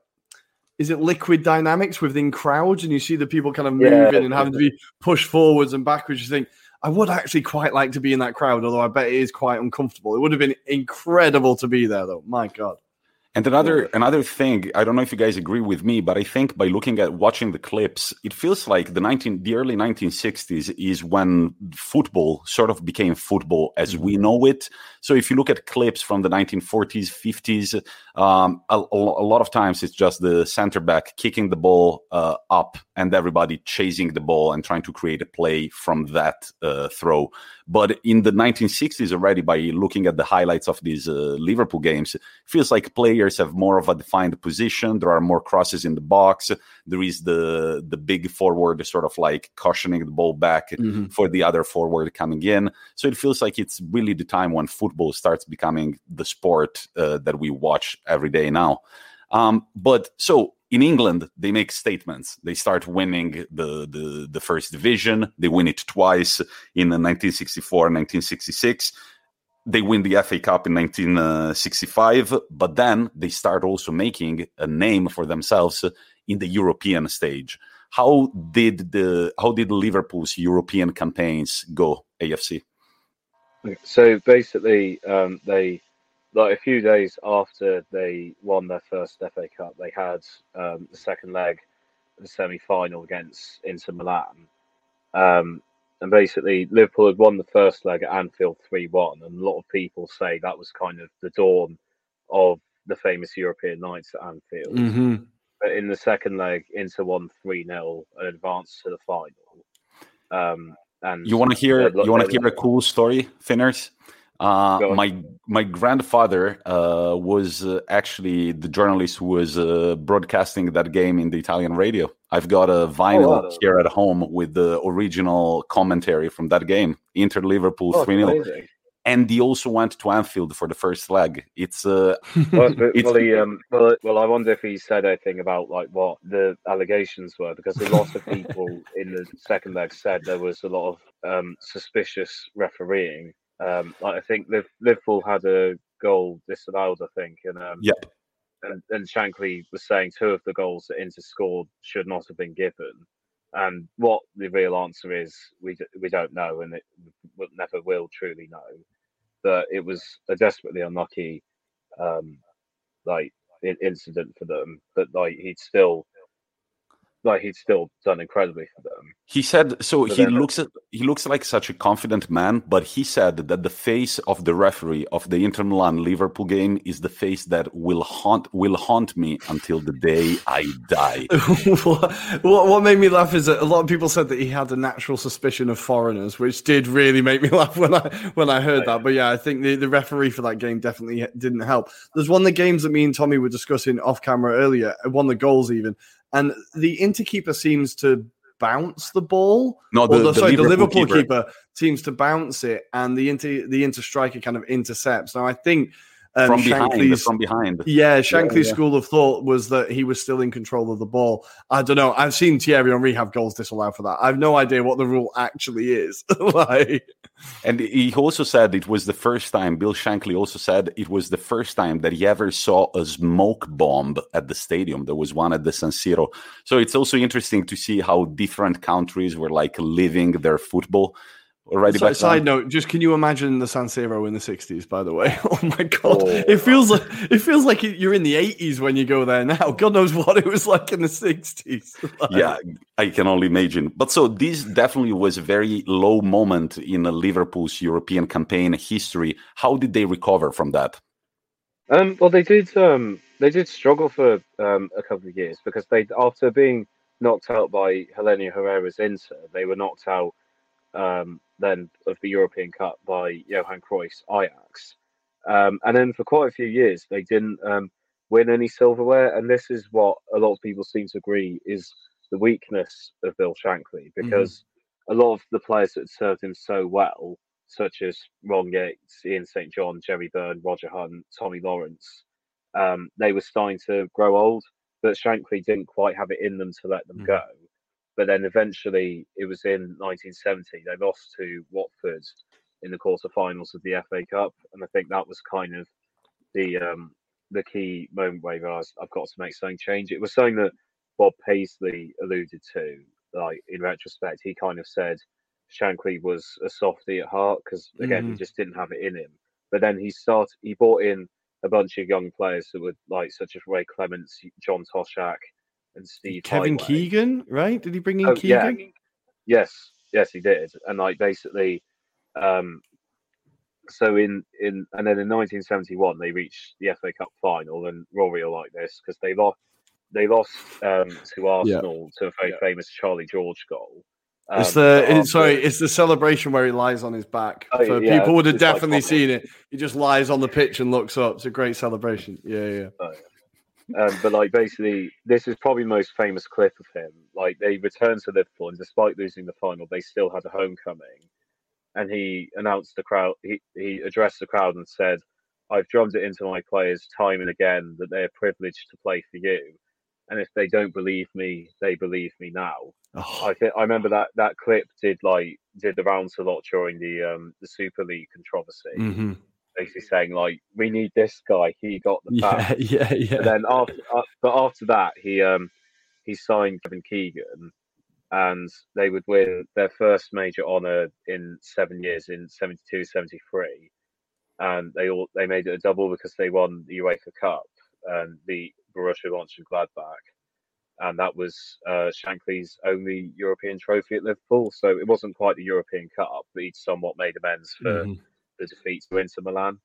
is it liquid dynamics within crowds? And you see the people kind of moving yeah, and having to be pushed forwards and backwards. You think, I would actually quite like to be in that crowd, although I bet it is quite uncomfortable. It would have been incredible to be there, though. My God. And another another thing, I don't know if you guys agree with me, but I think by looking at watching the clips, it feels like the nineteen the early nineteen sixties is when football sort of became football as we know it. So if you look at clips from the nineteen forties, fifties, um, a, a lot of times it's just the center back kicking the ball uh, up and everybody chasing the ball and trying to create a play from that uh, throw. But in the nineteen sixties already, by looking at the highlights of these uh, Liverpool games, it feels like players have more of a defined position. There are more crosses in the box. There is the the big forward sort of like cushioning the ball back mm-hmm. for the other forward coming in. So it feels like it's really the time when football starts becoming the sport uh, that we watch every day now. Um, but so... In England, they make statements. They start winning the, the, the first division. They win it twice in nineteen sixty-four and nineteen sixty-six. They win the F A Cup in nineteen sixty-five. But then they start also making a name for themselves in the European stage. How did the how did Liverpool's European campaigns go, A F C? So basically, um, they... Like a few days after they won their first F A Cup, they had um, the second leg of the semi-final against Inter Milan. Um, and basically, Liverpool had won the first leg at Anfield three one. And a lot of people say that was kind of the dawn of the famous European nights at Anfield. Mm-hmm. But in the second leg, Inter won three nil and advanced to the final. Um, And you want to hear? You want to hear a cool story, Finners? Uh, my my grandfather uh, was uh, actually the journalist who was uh, broadcasting that game in the Italian radio. I've got a vinyl oh, wow. here at home with the original commentary from that game, Inter Liverpool three nil. Oh, and he also went to Anfield for the first leg. It's uh, well, it's, well, he, um, well, well, I wonder if he said anything about like what the allegations were, because a lot of people in the second leg said there was a lot of um, suspicious refereeing. Um, I think Liverpool had a goal disallowed, I think, and um, yep. and, and Shankly was saying two of the goals that Inter scored should not have been given. And what the real answer is, we d- we don't know, and it we never will truly know. But it was a desperately unlucky, um, like incident for them. But like he'd still. Like he'd still done incredibly for them. He said so. But he looks at, he looks like such a confident man, but he said that the face of the referee of the Inter Milan Liverpool game is the face that will haunt will haunt me until the day I die. what, what made me laugh is that a lot of people said that he had a natural suspicion of foreigners, which did really make me laugh when I when I heard that. But yeah, I think the, the referee for that game definitely didn't help. There's one of the games that me and Tommy were discussing off camera earlier. One of the goals even. And the Interkeeper seems to bounce the ball. No, the, the, sorry, the Liverpool, Liverpool keeper. keeper seems to bounce it, and the inter the inter striker kind of intercepts. Now, I think um, from behind, from behind. Yeah, Shankly's yeah, yeah. school of thought was that he was still in control of the ball. I don't know. I've seen Thierry Henry have goals disallowed for that. I've no idea what the rule actually is. like, and he also said it was the first time. Bill Shankly also said it was the first time that he ever saw a smoke bomb at the stadium. There was one at the San Siro. So it's also interesting to see how different countries were like living their football. Already so, side time. note, just can you imagine the San Siro in the sixties, by the way? Oh my god. Oh. It feels like it feels like you're in the eighties when you go there now. God knows what it was like in the sixties. Like. Yeah, I can only imagine. But so this definitely was a very low moment in Liverpool's European campaign history. How did they recover from that? Um, well they did um, they did struggle for um, a couple of years, because they, after being knocked out by Helenio Herrera's Inter, they were knocked out um, then of the European Cup by Johan Cruyff's Ajax. Um, and then for quite a few years, they didn't um, win any silverware. And this is what a lot of people seem to agree is the weakness of Bill Shankly, because mm-hmm. a lot of the players that served him so well, such as Ron Yates, Ian Saint John, Jerry Byrne, Roger Hunt, Tommy Lawrence, um, they were starting to grow old, but Shankly didn't quite have it in them to let them mm-hmm. go. But then eventually, it was in nineteen seventy, they lost to Watford in the quarterfinals of the F A Cup. And I think that was kind of the um, the key moment where I realized I've got to make something change. It was something that Bob Paisley alluded to. Like, in retrospect, he kind of said Shankly was a softie at heart, because, again, mm-hmm. he just didn't have it in him. But then he started, he brought in a bunch of young players that were like, such as Ray Clements, John Toshak, and Steve Kevin Highway. Keegan, right? Did he bring in oh, Keegan? Yeah. Yes, yes, he did. And like basically, um, so in in and then in nineteen seventy-one they reached the F A Cup final, and Rory will like this because they lost they lost um, to Arsenal yeah. to a very yeah. famous Charlie George goal. Um, it's the Arsenal, sorry, it's the celebration where he lies on his back. Oh, so yeah, people would have definitely like, seen it. He just lies on the pitch and looks up. It's a great celebration. Yeah, yeah. Oh, yeah. Um, but like basically, this is probably the most famous clip of him. Like they returned to Liverpool, and despite losing the final, they still had a homecoming. And he announced the crowd. He, he addressed the crowd and said, "I've drummed it into my players time and again that they are privileged to play for you. And if they don't believe me, they believe me now." Oh. I th- I remember that that clip did like did the rounds a lot during the um, the Super League controversy. Mm-hmm. Basically saying like, we need this guy. He got the pass. Yeah, yeah, yeah. But then after, uh, but after that, he um he signed Kevin Keegan, and they would win their first major honour in seven years in seventy-two seventy-three, and they all they made it a double because they won the UEFA Cup and the Borussia Mönchengladbach, and that was uh, Shankly's only European trophy at Liverpool. So it wasn't quite the European Cup, but he somewhat made amends for. Mm-hmm. The defeat to Inter Milan.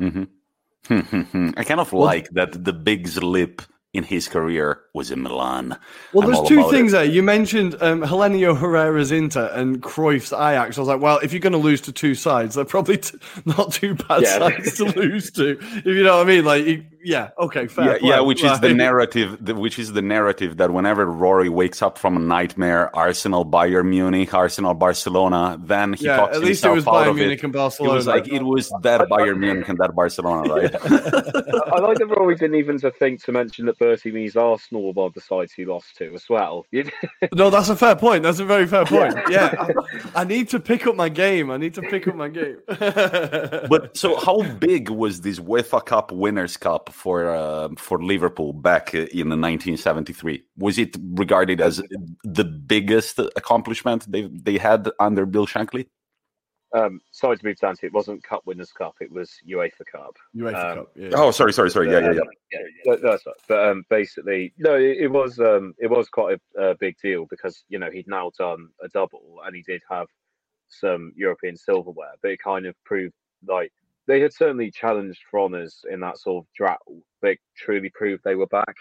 Mm-hmm. I kind of like that the big slip in his career was in Milan. Well, I'm there's two things it. there. You mentioned um, Helenio Herrera's Inter and Cruyff's Ajax. I was like, well, if you're going to lose to two sides, they're probably t- not too bad yeah. sides to lose to. If you know what I mean, like, you, yeah, okay, fair. Yeah, yeah which like, is the narrative. The, which is the narrative that whenever Rory wakes up from a nightmare, Arsenal, Bayern Munich, Arsenal, Barcelona, then he yeah, talks himself out of it. At least it was Bayern Munich and Barcelona. It was like it was that Bayern Munich and that Barcelona, right? I like that Rory didn't even think to mention that. Bertie means Arsenal by the sides he lost to as well. No, that's a fair point. That's a very fair point. Yeah, yeah. I, I need to pick up my game. I need to pick up my game. But so, how big was this UEFA Cup Winners' Cup for uh, for Liverpool back in the nineteen seventy-three? Was it regarded as the biggest accomplishment they they had under Bill Shankly? Um, sorry to be pedantic. It wasn't Cup Winners' Cup. It was UEFA Cup. UEFA um, Cup. Yeah. Oh, sorry, sorry, sorry. Yeah, yeah, yeah. yeah, yeah. No, that's right. But um, basically, no, it, it was um, it was quite a, a big deal because you know he'd now done a double and he did have some European silverware, but it kind of proved like they had certainly challenged Froners in that sort of drought. They truly proved they were back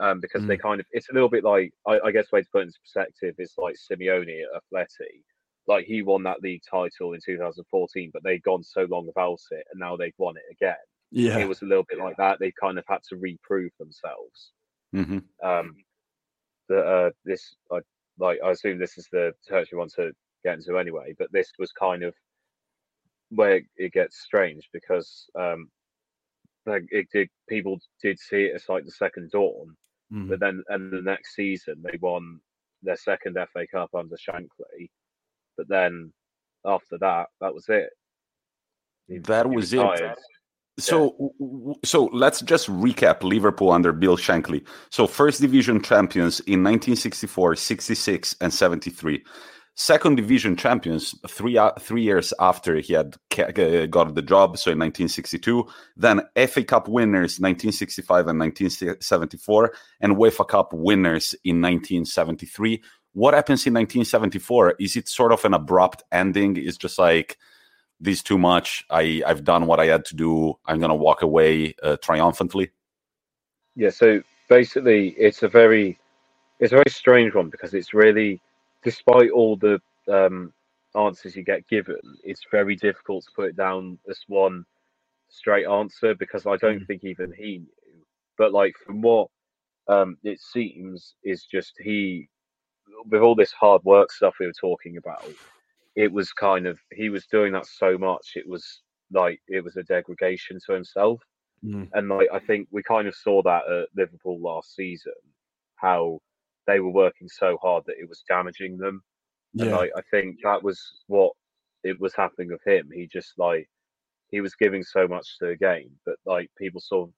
um, because mm. they kind of. It's a little bit like I, I guess the way to put it into perspective is like Simeone at Atleti. Like, he won that league title in two thousand fourteen, but they'd gone so long without it, and now they've won it again. Yeah. It was a little bit like that. They kind of had to reprove themselves. Mm-hmm. Um, the, uh, this, I, like, I assume this is the territory one to get into anyway, but this was kind of where it, it gets strange because um, like it did, people did see it as like the second dawn, mm-hmm. but then and the next season they won their second F A Cup under Shankly. But then after that, that was it. He, that he was retired. it. So, yeah. w- so let's just recap Liverpool under Bill Shankly. So, first division champions in nineteen sixty-four, sixty-six, and seventy-three. Second division champions three uh, three years after he had ca- got the job. So, in nineteen sixty-two. Then F A Cup winners nineteen sixty-five and nineteen seventy-four, and UEFA Cup winners in nineteen seventy-three. What happens in nineteen seventy-four? Is it sort of an abrupt ending? It's just like, this is too much. I, I've done what I had to do. I'm going to walk away uh, triumphantly. Yeah, so basically it's a very it's a very strange one because it's really, despite all the um, answers you get given, it's very difficult to put it down as one straight answer because I don't mm-hmm. think even he knew. But like from what um, it seems is just he... with all this hard work stuff we were talking about, it was kind of, he was doing that so much, it was like, it was a degradation to himself. Mm. And like, I think we kind of saw that at Liverpool last season, how they were working so hard that it was damaging them. Yeah. And like, I think that was what it was happening with him. He just like, he was giving so much to the game, but like people sort of,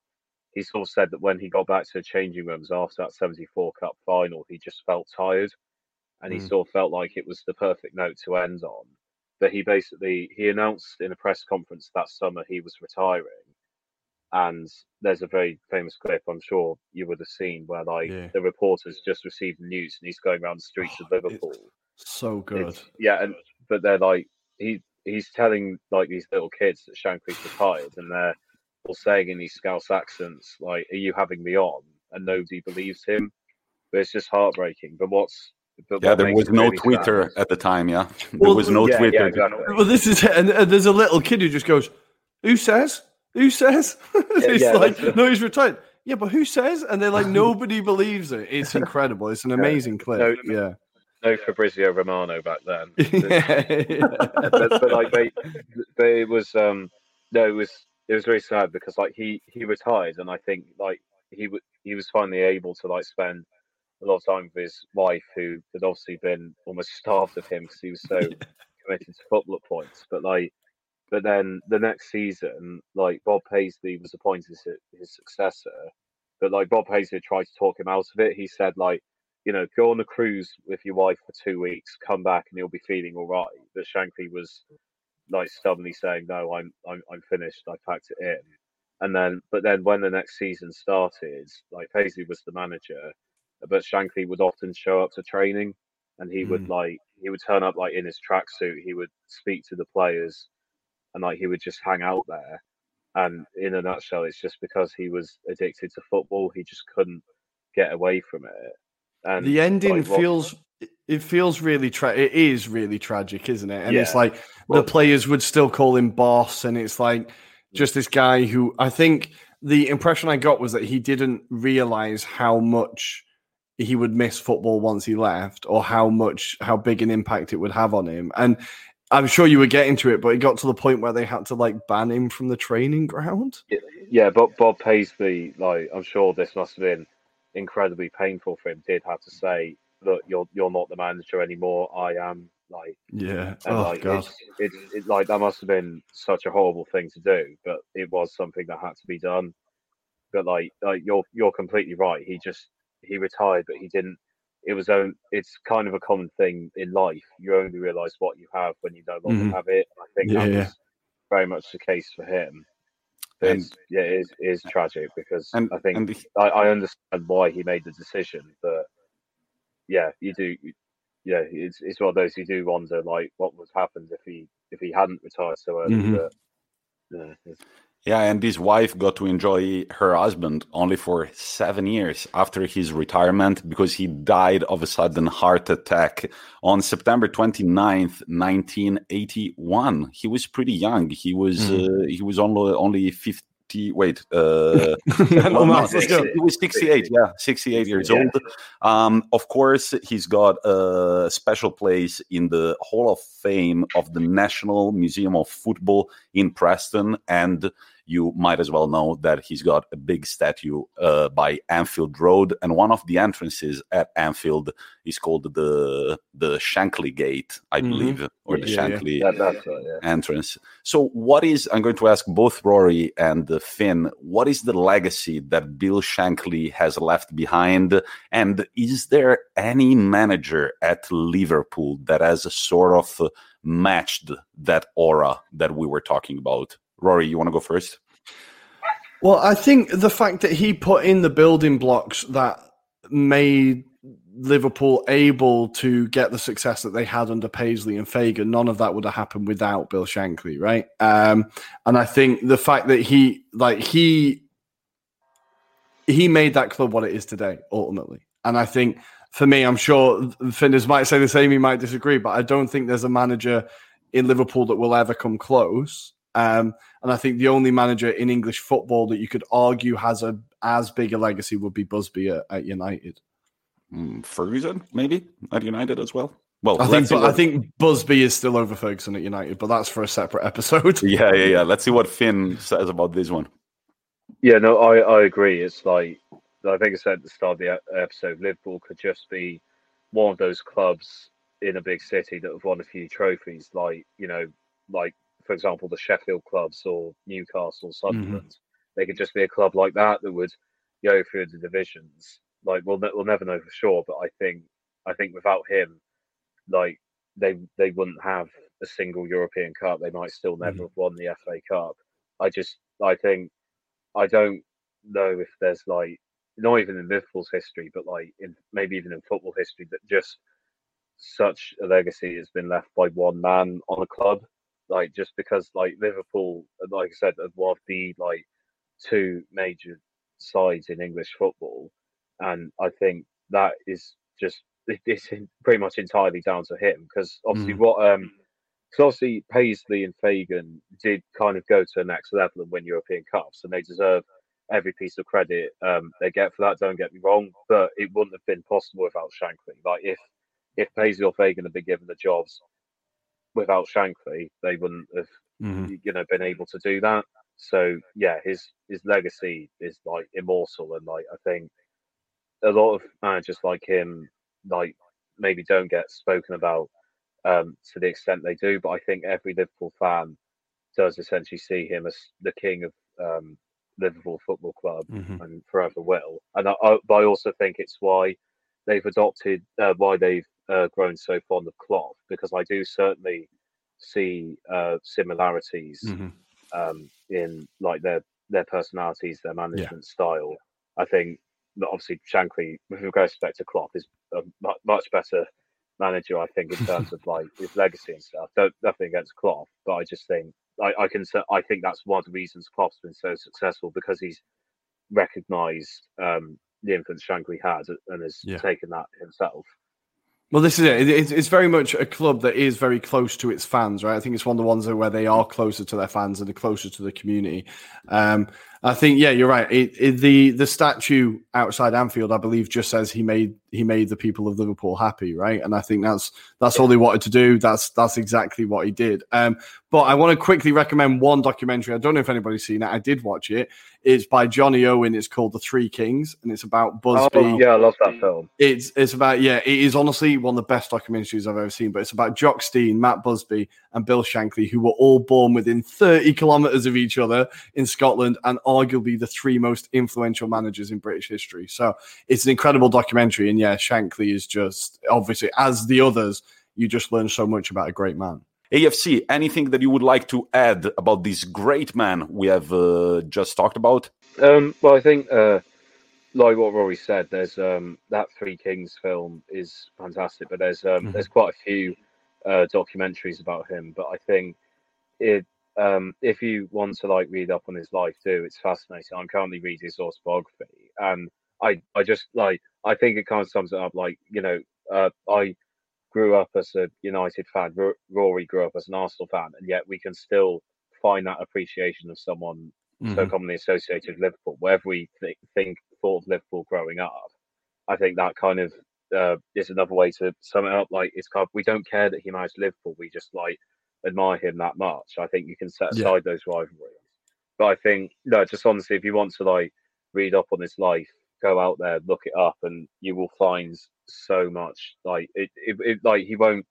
he sort of said that when he got back to the changing rooms after that seventy-four Cup final, he just felt tired. And he mm. sort of felt like it was the perfect note to end on. But he basically, he announced in a press conference that summer he was retiring. And there's a very famous clip, I'm sure you would have seen, where like yeah. the reporters just received the news and he's going around the streets oh, of Liverpool. So good. It's, yeah, and but they're like, he he's telling like these little kids that Shankly's retired and they're all saying in these Scouse accents, like, are you having me on? And nobody believes him. But it's just heartbreaking. But what's But yeah, there was no really Twitter sad. At the time, yeah. There well, was no yeah, Twitter. Yeah, exactly. Well, this is it. And, and there's a little kid who just goes, who says? Who says? It's yeah, yeah, like, the... no, he's retired. Yeah, but who says? And they're like, nobody believes it. It's incredible. It's an amazing yeah. clip. No, yeah. No Fabrizio Romano back then. yeah, yeah. But, but like, they, they, it was, um, no, it was, it was very sad because like he, he retired and I think like he, w- he was finally able to like spend a lot of time with his wife, who had obviously been almost starved of him because he was so committed to football at points. But like, but then the next season, like Bob Paisley was appointed as his successor. But like Bob Paisley tried to talk him out of it. He said, like, you know, go on a cruise with your wife for two weeks, come back, and you'll be feeling all right. But Shankly was like stubbornly saying, no, I'm I'm I'm finished. I packed it in. And then, but then when the next season started, like Paisley was the manager. But Shankly would often show up to training and he would mm. like, he would turn up like in his tracksuit, he would speak to the players and like he would just hang out there. And in a nutshell, it's just because he was addicted to football, he just couldn't get away from it. And the ending like, feels it feels really tra- it is really tragic, isn't it? And yeah. it's like well, the players would still call him boss, and it's like just this guy who, I think the impression I got was that he didn't realize how much he would miss football once he left, or how much how big an impact it would have on him. And I'm sure you were getting to it, but it got to the point where they had to like ban him from the training ground. Yeah, but Bob Paisley, like I'm sure this must have been incredibly painful for him, did have to say, "Look, you're you're not the manager anymore. I am." Like, yeah, and, oh like, god, it, it, it, like that must have been such a horrible thing to do, but it was something that had to be done. But like, like you're you're completely right. He just he retired, but he didn't. It was own. It's kind of a common thing in life. You only realise what you have when you no longer mm-hmm. have it. I think yeah, that yeah. was very much the case for him. And, it's, yeah, it is, it is tragic because and, I think the, I, I understand why he made the decision. But yeah, you do. Yeah, it's it's one of those you do wonder like what would have happened if he if he hadn't retired so early. Mm-hmm. But, yeah, yeah, and his wife got to enjoy her husband only for seven years after his retirement because he died of a sudden heart attack on September twenty-ninth, nineteen eighty-one. He was pretty young. He was mm-hmm. uh, he was only only fifty. Wait, uh, well, no, he was sixty-eight. Yeah, sixty-eight years yeah. old. Um, of course, he's got a special place in the Hall of Fame of the National Museum of Football in Preston, and you might as well know that he's got a big statue uh, by Anfield Road, and one of the entrances at Anfield is called the the Shankly Gate, I mm-hmm. believe, or the yeah, Shankly yeah. That, that's right, yeah. entrance. So what is, I'm going to ask both Rory and Finn, what is the legacy that Bill Shankly has left behind, and is there any manager at Liverpool that has sort of matched that aura that we were talking about? Rory, you want to go first? Well, I think the fact that he put in the building blocks that made Liverpool able to get the success that they had under Paisley and Fagan, none of that would have happened without Bill Shankly, right? Um, and I think the fact that he, like he, he made that club what it is today, ultimately. And I think, for me, I'm sure Finners might say the same, he might disagree, but I don't think there's a manager in Liverpool that will ever come close. Um, and I think the only manager in English football that you could argue has a as big a legacy would be Busby at, at United. Mm, Ferguson, maybe, at United as well. Well, I think, what... I think Busby is still over Ferguson at United, but that's for a separate episode. Yeah, yeah, yeah. Let's see what Finn says about this one. Yeah, no, I, I agree. It's like, I think I said at the start of the episode, Liverpool could just be one of those clubs in a big city that have won a few trophies, like, you know, like, for example, the Sheffield clubs or Newcastle, Sunderland. Mm-hmm. They could just be a club like that that would go through the divisions. Like we'll ne- we'll never know for sure, but I think I think without him, like they they wouldn't have a single European Cup. They might still never mm-hmm. have won the F A Cup. I just I think I don't know if there's like not even in Liverpool's history, but like in maybe even in football history that just such a legacy has been left by one man on a club. Like just because like Liverpool, like I said, one of the like two major sides in English football, and I think that is just it's pretty much entirely down to him because obviously mm. what um because obviously Paisley and Fagan did kind of go to the next level and win European Cups, and they deserve every piece of credit um they get for that. Don't get me wrong, but it wouldn't have been possible without Shankly. Like if if Paisley or Fagan had been given the jobs without Shankly, they wouldn't have, mm-hmm. you know, been able to do that. So yeah, his his legacy is like immortal, and like I think a lot of managers like him, like maybe don't get spoken about um, to the extent they do. But I think every Liverpool fan does essentially see him as the king of um, Liverpool Football Club, mm-hmm. and forever will. And I, I, but I also think it's why they've adopted, uh, why they've. Uh, grown so fond of Klopp, because I do certainly see uh, similarities mm-hmm. um, in like their their personalities, their management yeah. style. I think that obviously Shankly, with respect to Klopp, is a much better manager. I think in terms of like his legacy and stuff. Don't, nothing against Klopp, but I just think I, I can I think that's one of the reasons Klopp's been so successful, because he's recognised um, the influence Shankly had and has yeah. taken that himself. Well, this is it. It's, it's very much a club that is very close to its fans, right? I think it's one of the ones where they are closer to their fans and they're closer to the community. Um, I think, yeah, you're right. It, it, the the statue outside Anfield, I believe, just says he made he made the people of Liverpool happy, right? And I think that's that's yeah. all they wanted to do. That's that's exactly what he did. Um, but I want to quickly recommend one documentary. I don't know if anybody's seen it. I did watch it. It's by Johnny Owen. It's called The Three Kings, and it's about Busby. Oh, yeah, I love that film. It's it's about, yeah, it is honestly one of the best documentaries I've ever seen, but it's about Jock Stein, Matt Busby, and Bill Shankly, who were all born within thirty kilometres of each other in Scotland and arguably the three most influential managers in British history. So it's an incredible documentary, and yeah, Shankly is just, obviously, as the others, you just learn so much about a great man. A F C, anything that you would like to add about this great man we have uh, just talked about? Um, well, I think, uh, like what Rory said, there's um, that Three Kings film is fantastic, but there's um, mm-hmm. there's quite a few uh, documentaries about him. But I think it, um, if you want to like read up on his life too, it's fascinating. I'm currently reading his autobiography, and I, I just like I think it kind of sums it up. Like you know, uh, I. grew up as a United fan, R- Rory grew up as an Arsenal fan, and yet we can still find that appreciation of someone mm-hmm. so commonly associated with Liverpool. Wherever we th- think thought of Liverpool growing up, I think that kind of uh, is another way to sum it up. Like it's kind of, we don't care that he managed Liverpool, we just like admire him that much. I think you can set aside yeah. those rivalries. But I think no, just honestly, if you want to like read up on his life, go out there, look it up, and you will find so much. Like it, it, it like he won't.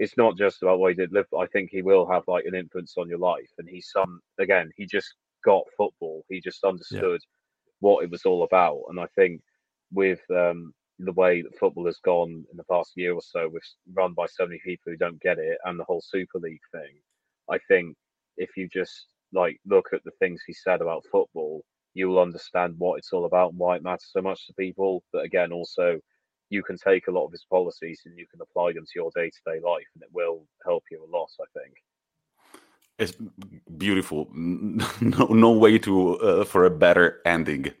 It's not just about what he did. Liverpool. I think he will have like an influence on your life. And he some again. He just got football. He just understood yeah. what it was all about. And I think with um, the way that football has gone in the past year or so, with run by so many people who don't get it, and the whole Super League thing, I think if you just like look at the things he said about football, you will understand what it's all about and why it matters so much to people. But again, also, you can take a lot of his policies and you can apply them to your day-to-day life, and it will help you a lot, I think. It's beautiful. No, no way to uh, for a better ending.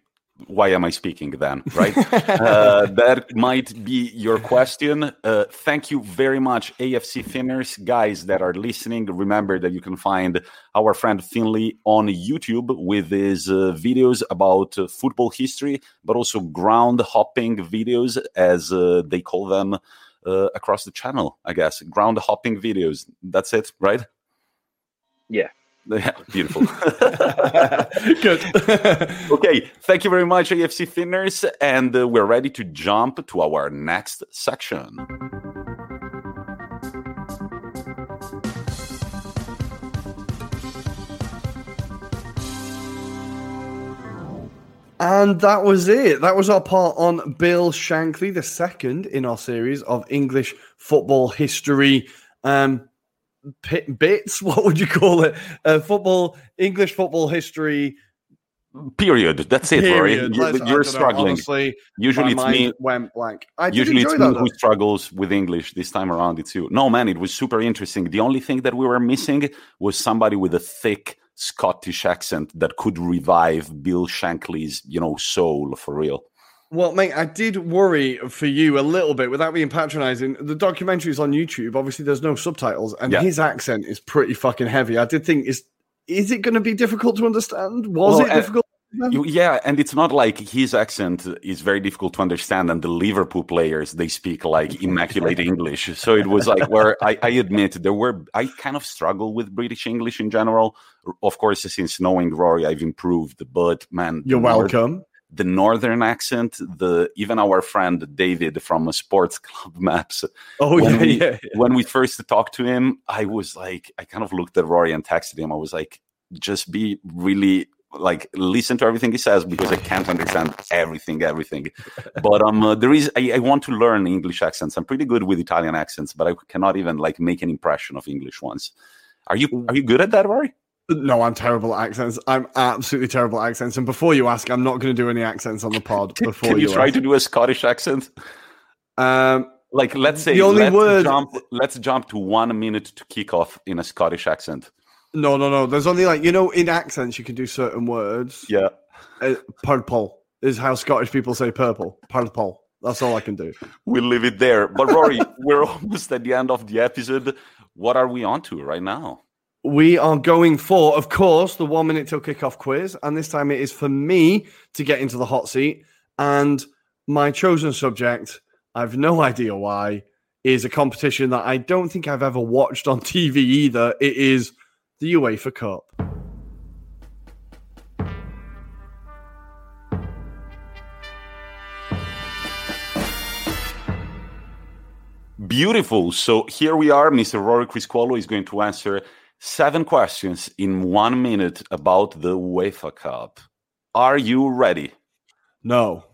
Why am I speaking then, right? uh, that might be your question. Uh, thank you very much, A F C Thinners. Guys that are listening, remember that you can find our friend Finley on YouTube with his uh, videos about uh, football history, but also ground-hopping videos, as uh, they call them uh, across the channel, I guess. Ground-hopping videos. That's it, right? Yeah. Yeah, beautiful. Good. Okay, thank you very much, A F C Thinners, and uh, we're ready to jump to our next section. And that was it. That was our part on Bill Shankly, the second in our series of English football history um bits, what would you call it? Uh, football, English football history. Period. That's it, Rory. You, you're struggling. Know, honestly, usually it's me. Went blank. I usually it's that, me though. Who struggles with English. This time around, it's you. No, man, it was super interesting. The only thing that we were missing was somebody with a thick Scottish accent that could revive Bill Shankly's, you know, soul for real. Well, mate, I did worry for you a little bit, without being patronising. The documentary's on YouTube. Obviously, there's no subtitles, and yeah. his accent is pretty fucking heavy. I did think, is is it going to be difficult to understand? Was well, it difficult? Uh, to yeah, and it's not like his accent is very difficult to understand, and the Liverpool players, they speak like immaculate English. So it was like where I, I admit there were I kind of struggle with British English in general. Of course, since knowing Rory, I've improved. But man, you're welcome. Word, the northern accent, the even our friend David from Sports Club Maps. Oh, when yeah, we, yeah, yeah. When we first talked to him, I was like, I kind of looked at Rory and texted him. I was like, just be really, like, listen to everything he says, because I can't understand everything, everything. But um, uh, there is, I, I want to learn English accents. I'm pretty good with Italian accents, but I cannot even, like, make an impression of English ones. Are you, are you good at that, Rory? No, I'm terrible at accents. I'm absolutely terrible at accents. And before you ask, I'm not going to do any accents on the pod. Before Can you, you try ask. to do a Scottish accent? Um, like, let's say, the only let's, word... jump, let's jump to one minute to kick off in a Scottish accent. No, no, no. There's only like, you know, in accents you can do certain words. Yeah. Uh, purple is how Scottish people say purple. Purple. That's all I can do. We'll leave it there. But Rory, we're almost at the end of the episode. What are we on to right now? We are going for, of course, the one minute till kickoff quiz. And this time it is for me to get into the hot seat. And my chosen subject, I've no idea why, is a competition that I don't think I've ever watched on T V either. It is the UEFA Cup. Beautiful. So here we are. Mister Rory Criscuolo is going to answer seven questions in one minute about the UEFA Cup. Are you ready? No.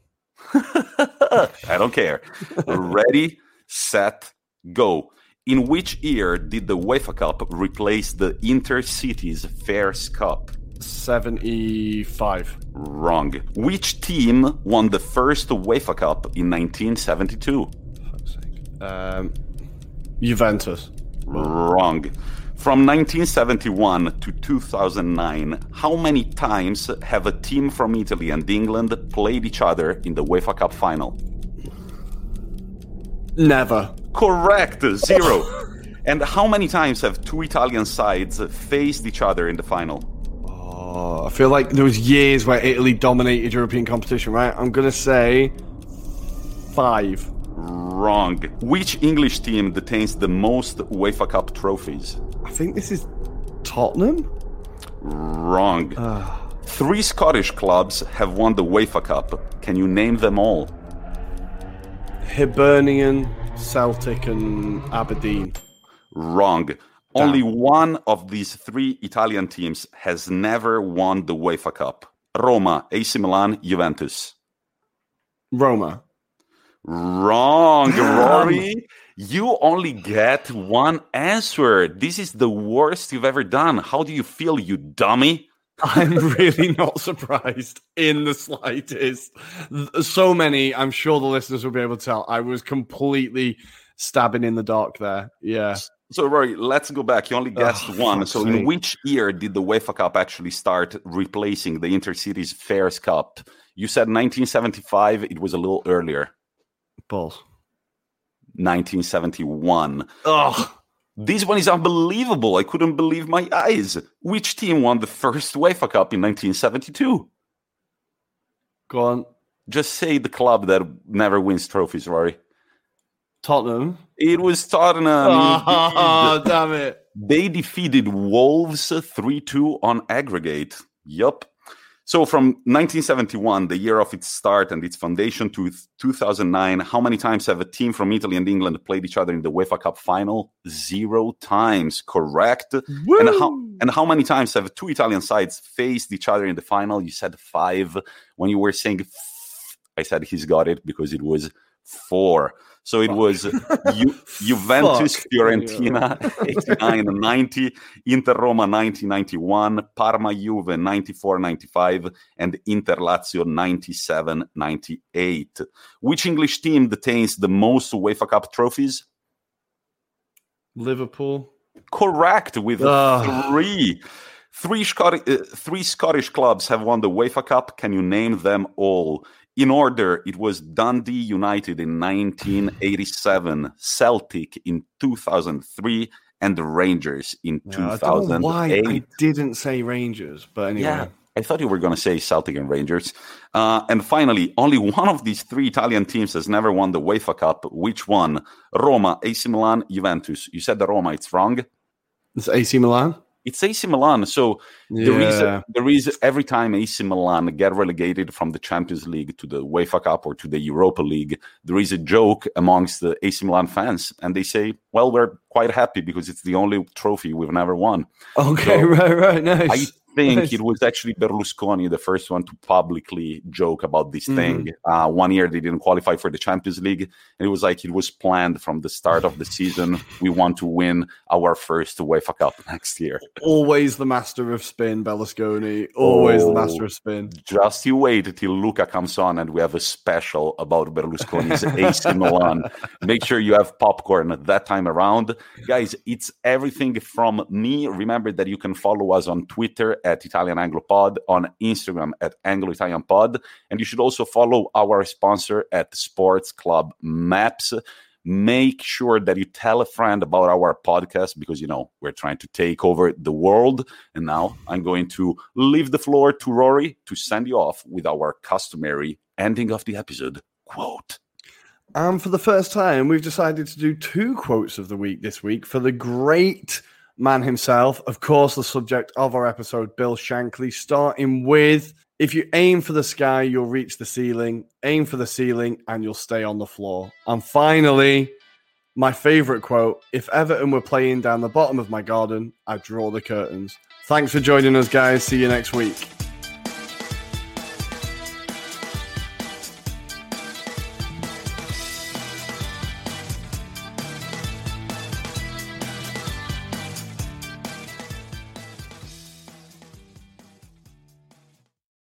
I don't care. Ready, set, go. In which year did the UEFA Cup replace the Intercities Fairs Cup? seventy-five. Wrong. Which team won the first UEFA Cup in nineteen seventy-two? Um, Juventus. Wrong. From nineteen seventy-one to two thousand nine, how many times have a team from Italy and England played each other in the UEFA Cup final? Never. Correct. Zero. And how many times have two Italian sides faced each other in the final? Oh, I feel like there was years where Italy dominated European competition, right? I'm going to say five. Wrong. Which English team detains the most UEFA Cup trophies? I think this is Tottenham? Wrong. Uh. Three Scottish clubs have won the UEFA Cup. Can you name them all? Hibernian, Celtic and Aberdeen. Wrong. Damn. Only one of these three Italian teams has never won the UEFA Cup. Roma, A C Milan, Juventus. Roma. Wrong, Rory. You only get one answer. This is the worst you've ever done. How do you feel, you dummy? I'm really not surprised in the slightest. So many, I'm sure the listeners will be able to tell. I was completely stabbing in the dark there. Yeah. So, Rory, let's go back. You only guessed oh, one. So, in which year did the UEFA Cup actually start replacing the Intercities Fairs Cup? You said nineteen seventy-five. It was a little earlier. Balls. nineteen seventy-one. Oh, this one is unbelievable. I couldn't believe my eyes. Which team won the first UEFA Cup in nineteen seventy-two? Go on. Just say the club that never wins trophies, Rory. Tottenham. It was Tottenham. Oh, damn it. They defeated Wolves three two on aggregate. Yup. So from nineteen seventy-one, the year of its start and its foundation, to two thousand nine, how many times have a team from Italy and England played each other in the UEFA Cup final? Zero times. Correct. Woo! And how and how many times have two Italian sides faced each other in the final? You said five. When you were saying, f- I said he's got it because it was four. So it Fuck. was Ju- Juventus, Fuck. Fiorentina, eighty-nine ninety, Inter Roma, ninety ninety-one, Parma Juve, ninety-four ninety-five, and Inter Lazio, ninety-seven ninety-eight. Which English team detains the most UEFA Cup trophies? Liverpool. Correct, with uh. three. Three, Scot- uh, three Scottish clubs have won the UEFA Cup. Can you name them all? In order, it was Dundee United in nineteen eighty-seven, Celtic in two thousand three, and the Rangers in yeah, two thousand eight. I don't know why I didn't say Rangers, but anyway. Yeah, I thought you were going to say Celtic and Rangers. Uh, and finally, only one of these three Italian teams has never won the UEFA Cup. Which one? Roma, A C Milan, Juventus. You said the Roma, it's wrong. It's A C Milan? It's A C Milan, so yeah. there is a, there is every time A C Milan get relegated from the Champions League to the UEFA Cup or to the Europa League, there is a joke amongst the A C Milan fans, and they say, "Well, we're quite happy because it's the only trophy we've never won." Okay, so right, right, nice. I think it was actually Berlusconi, the first one to publicly joke about this mm. thing. Uh, one year they didn't qualify for the Champions League. And it was like, it was planned from the start of the season. We want to win our first UEFA Cup next year. Always the master of spin, Berlusconi. Always oh, the master of spin. Just you wait till Luca comes on and we have a special about Berlusconi's A C Milan. Make sure you have popcorn that time around. Guys, it's everything from me. Remember that you can follow us on Twitter at Italian Anglo Pod, on Instagram at Anglo Italian Pod, and you should also follow our sponsor at Sports Club Maps. Make sure that you tell a friend about our podcast because, you know, we're trying to take over the world. And now I'm going to leave the floor to Rory to send you off with our customary ending of the episode quote. And for the first time, we've decided to do two quotes of the week this week for the great man himself. Of course, the subject of our episode, Bill Shankly, starting with, if you aim for the sky, you'll reach the ceiling. Aim for the ceiling and you'll stay on the floor. And finally, my favorite quote, if Everton were playing down the bottom of my garden, I'd draw the curtains. Thanks for joining us, guys. See you next week.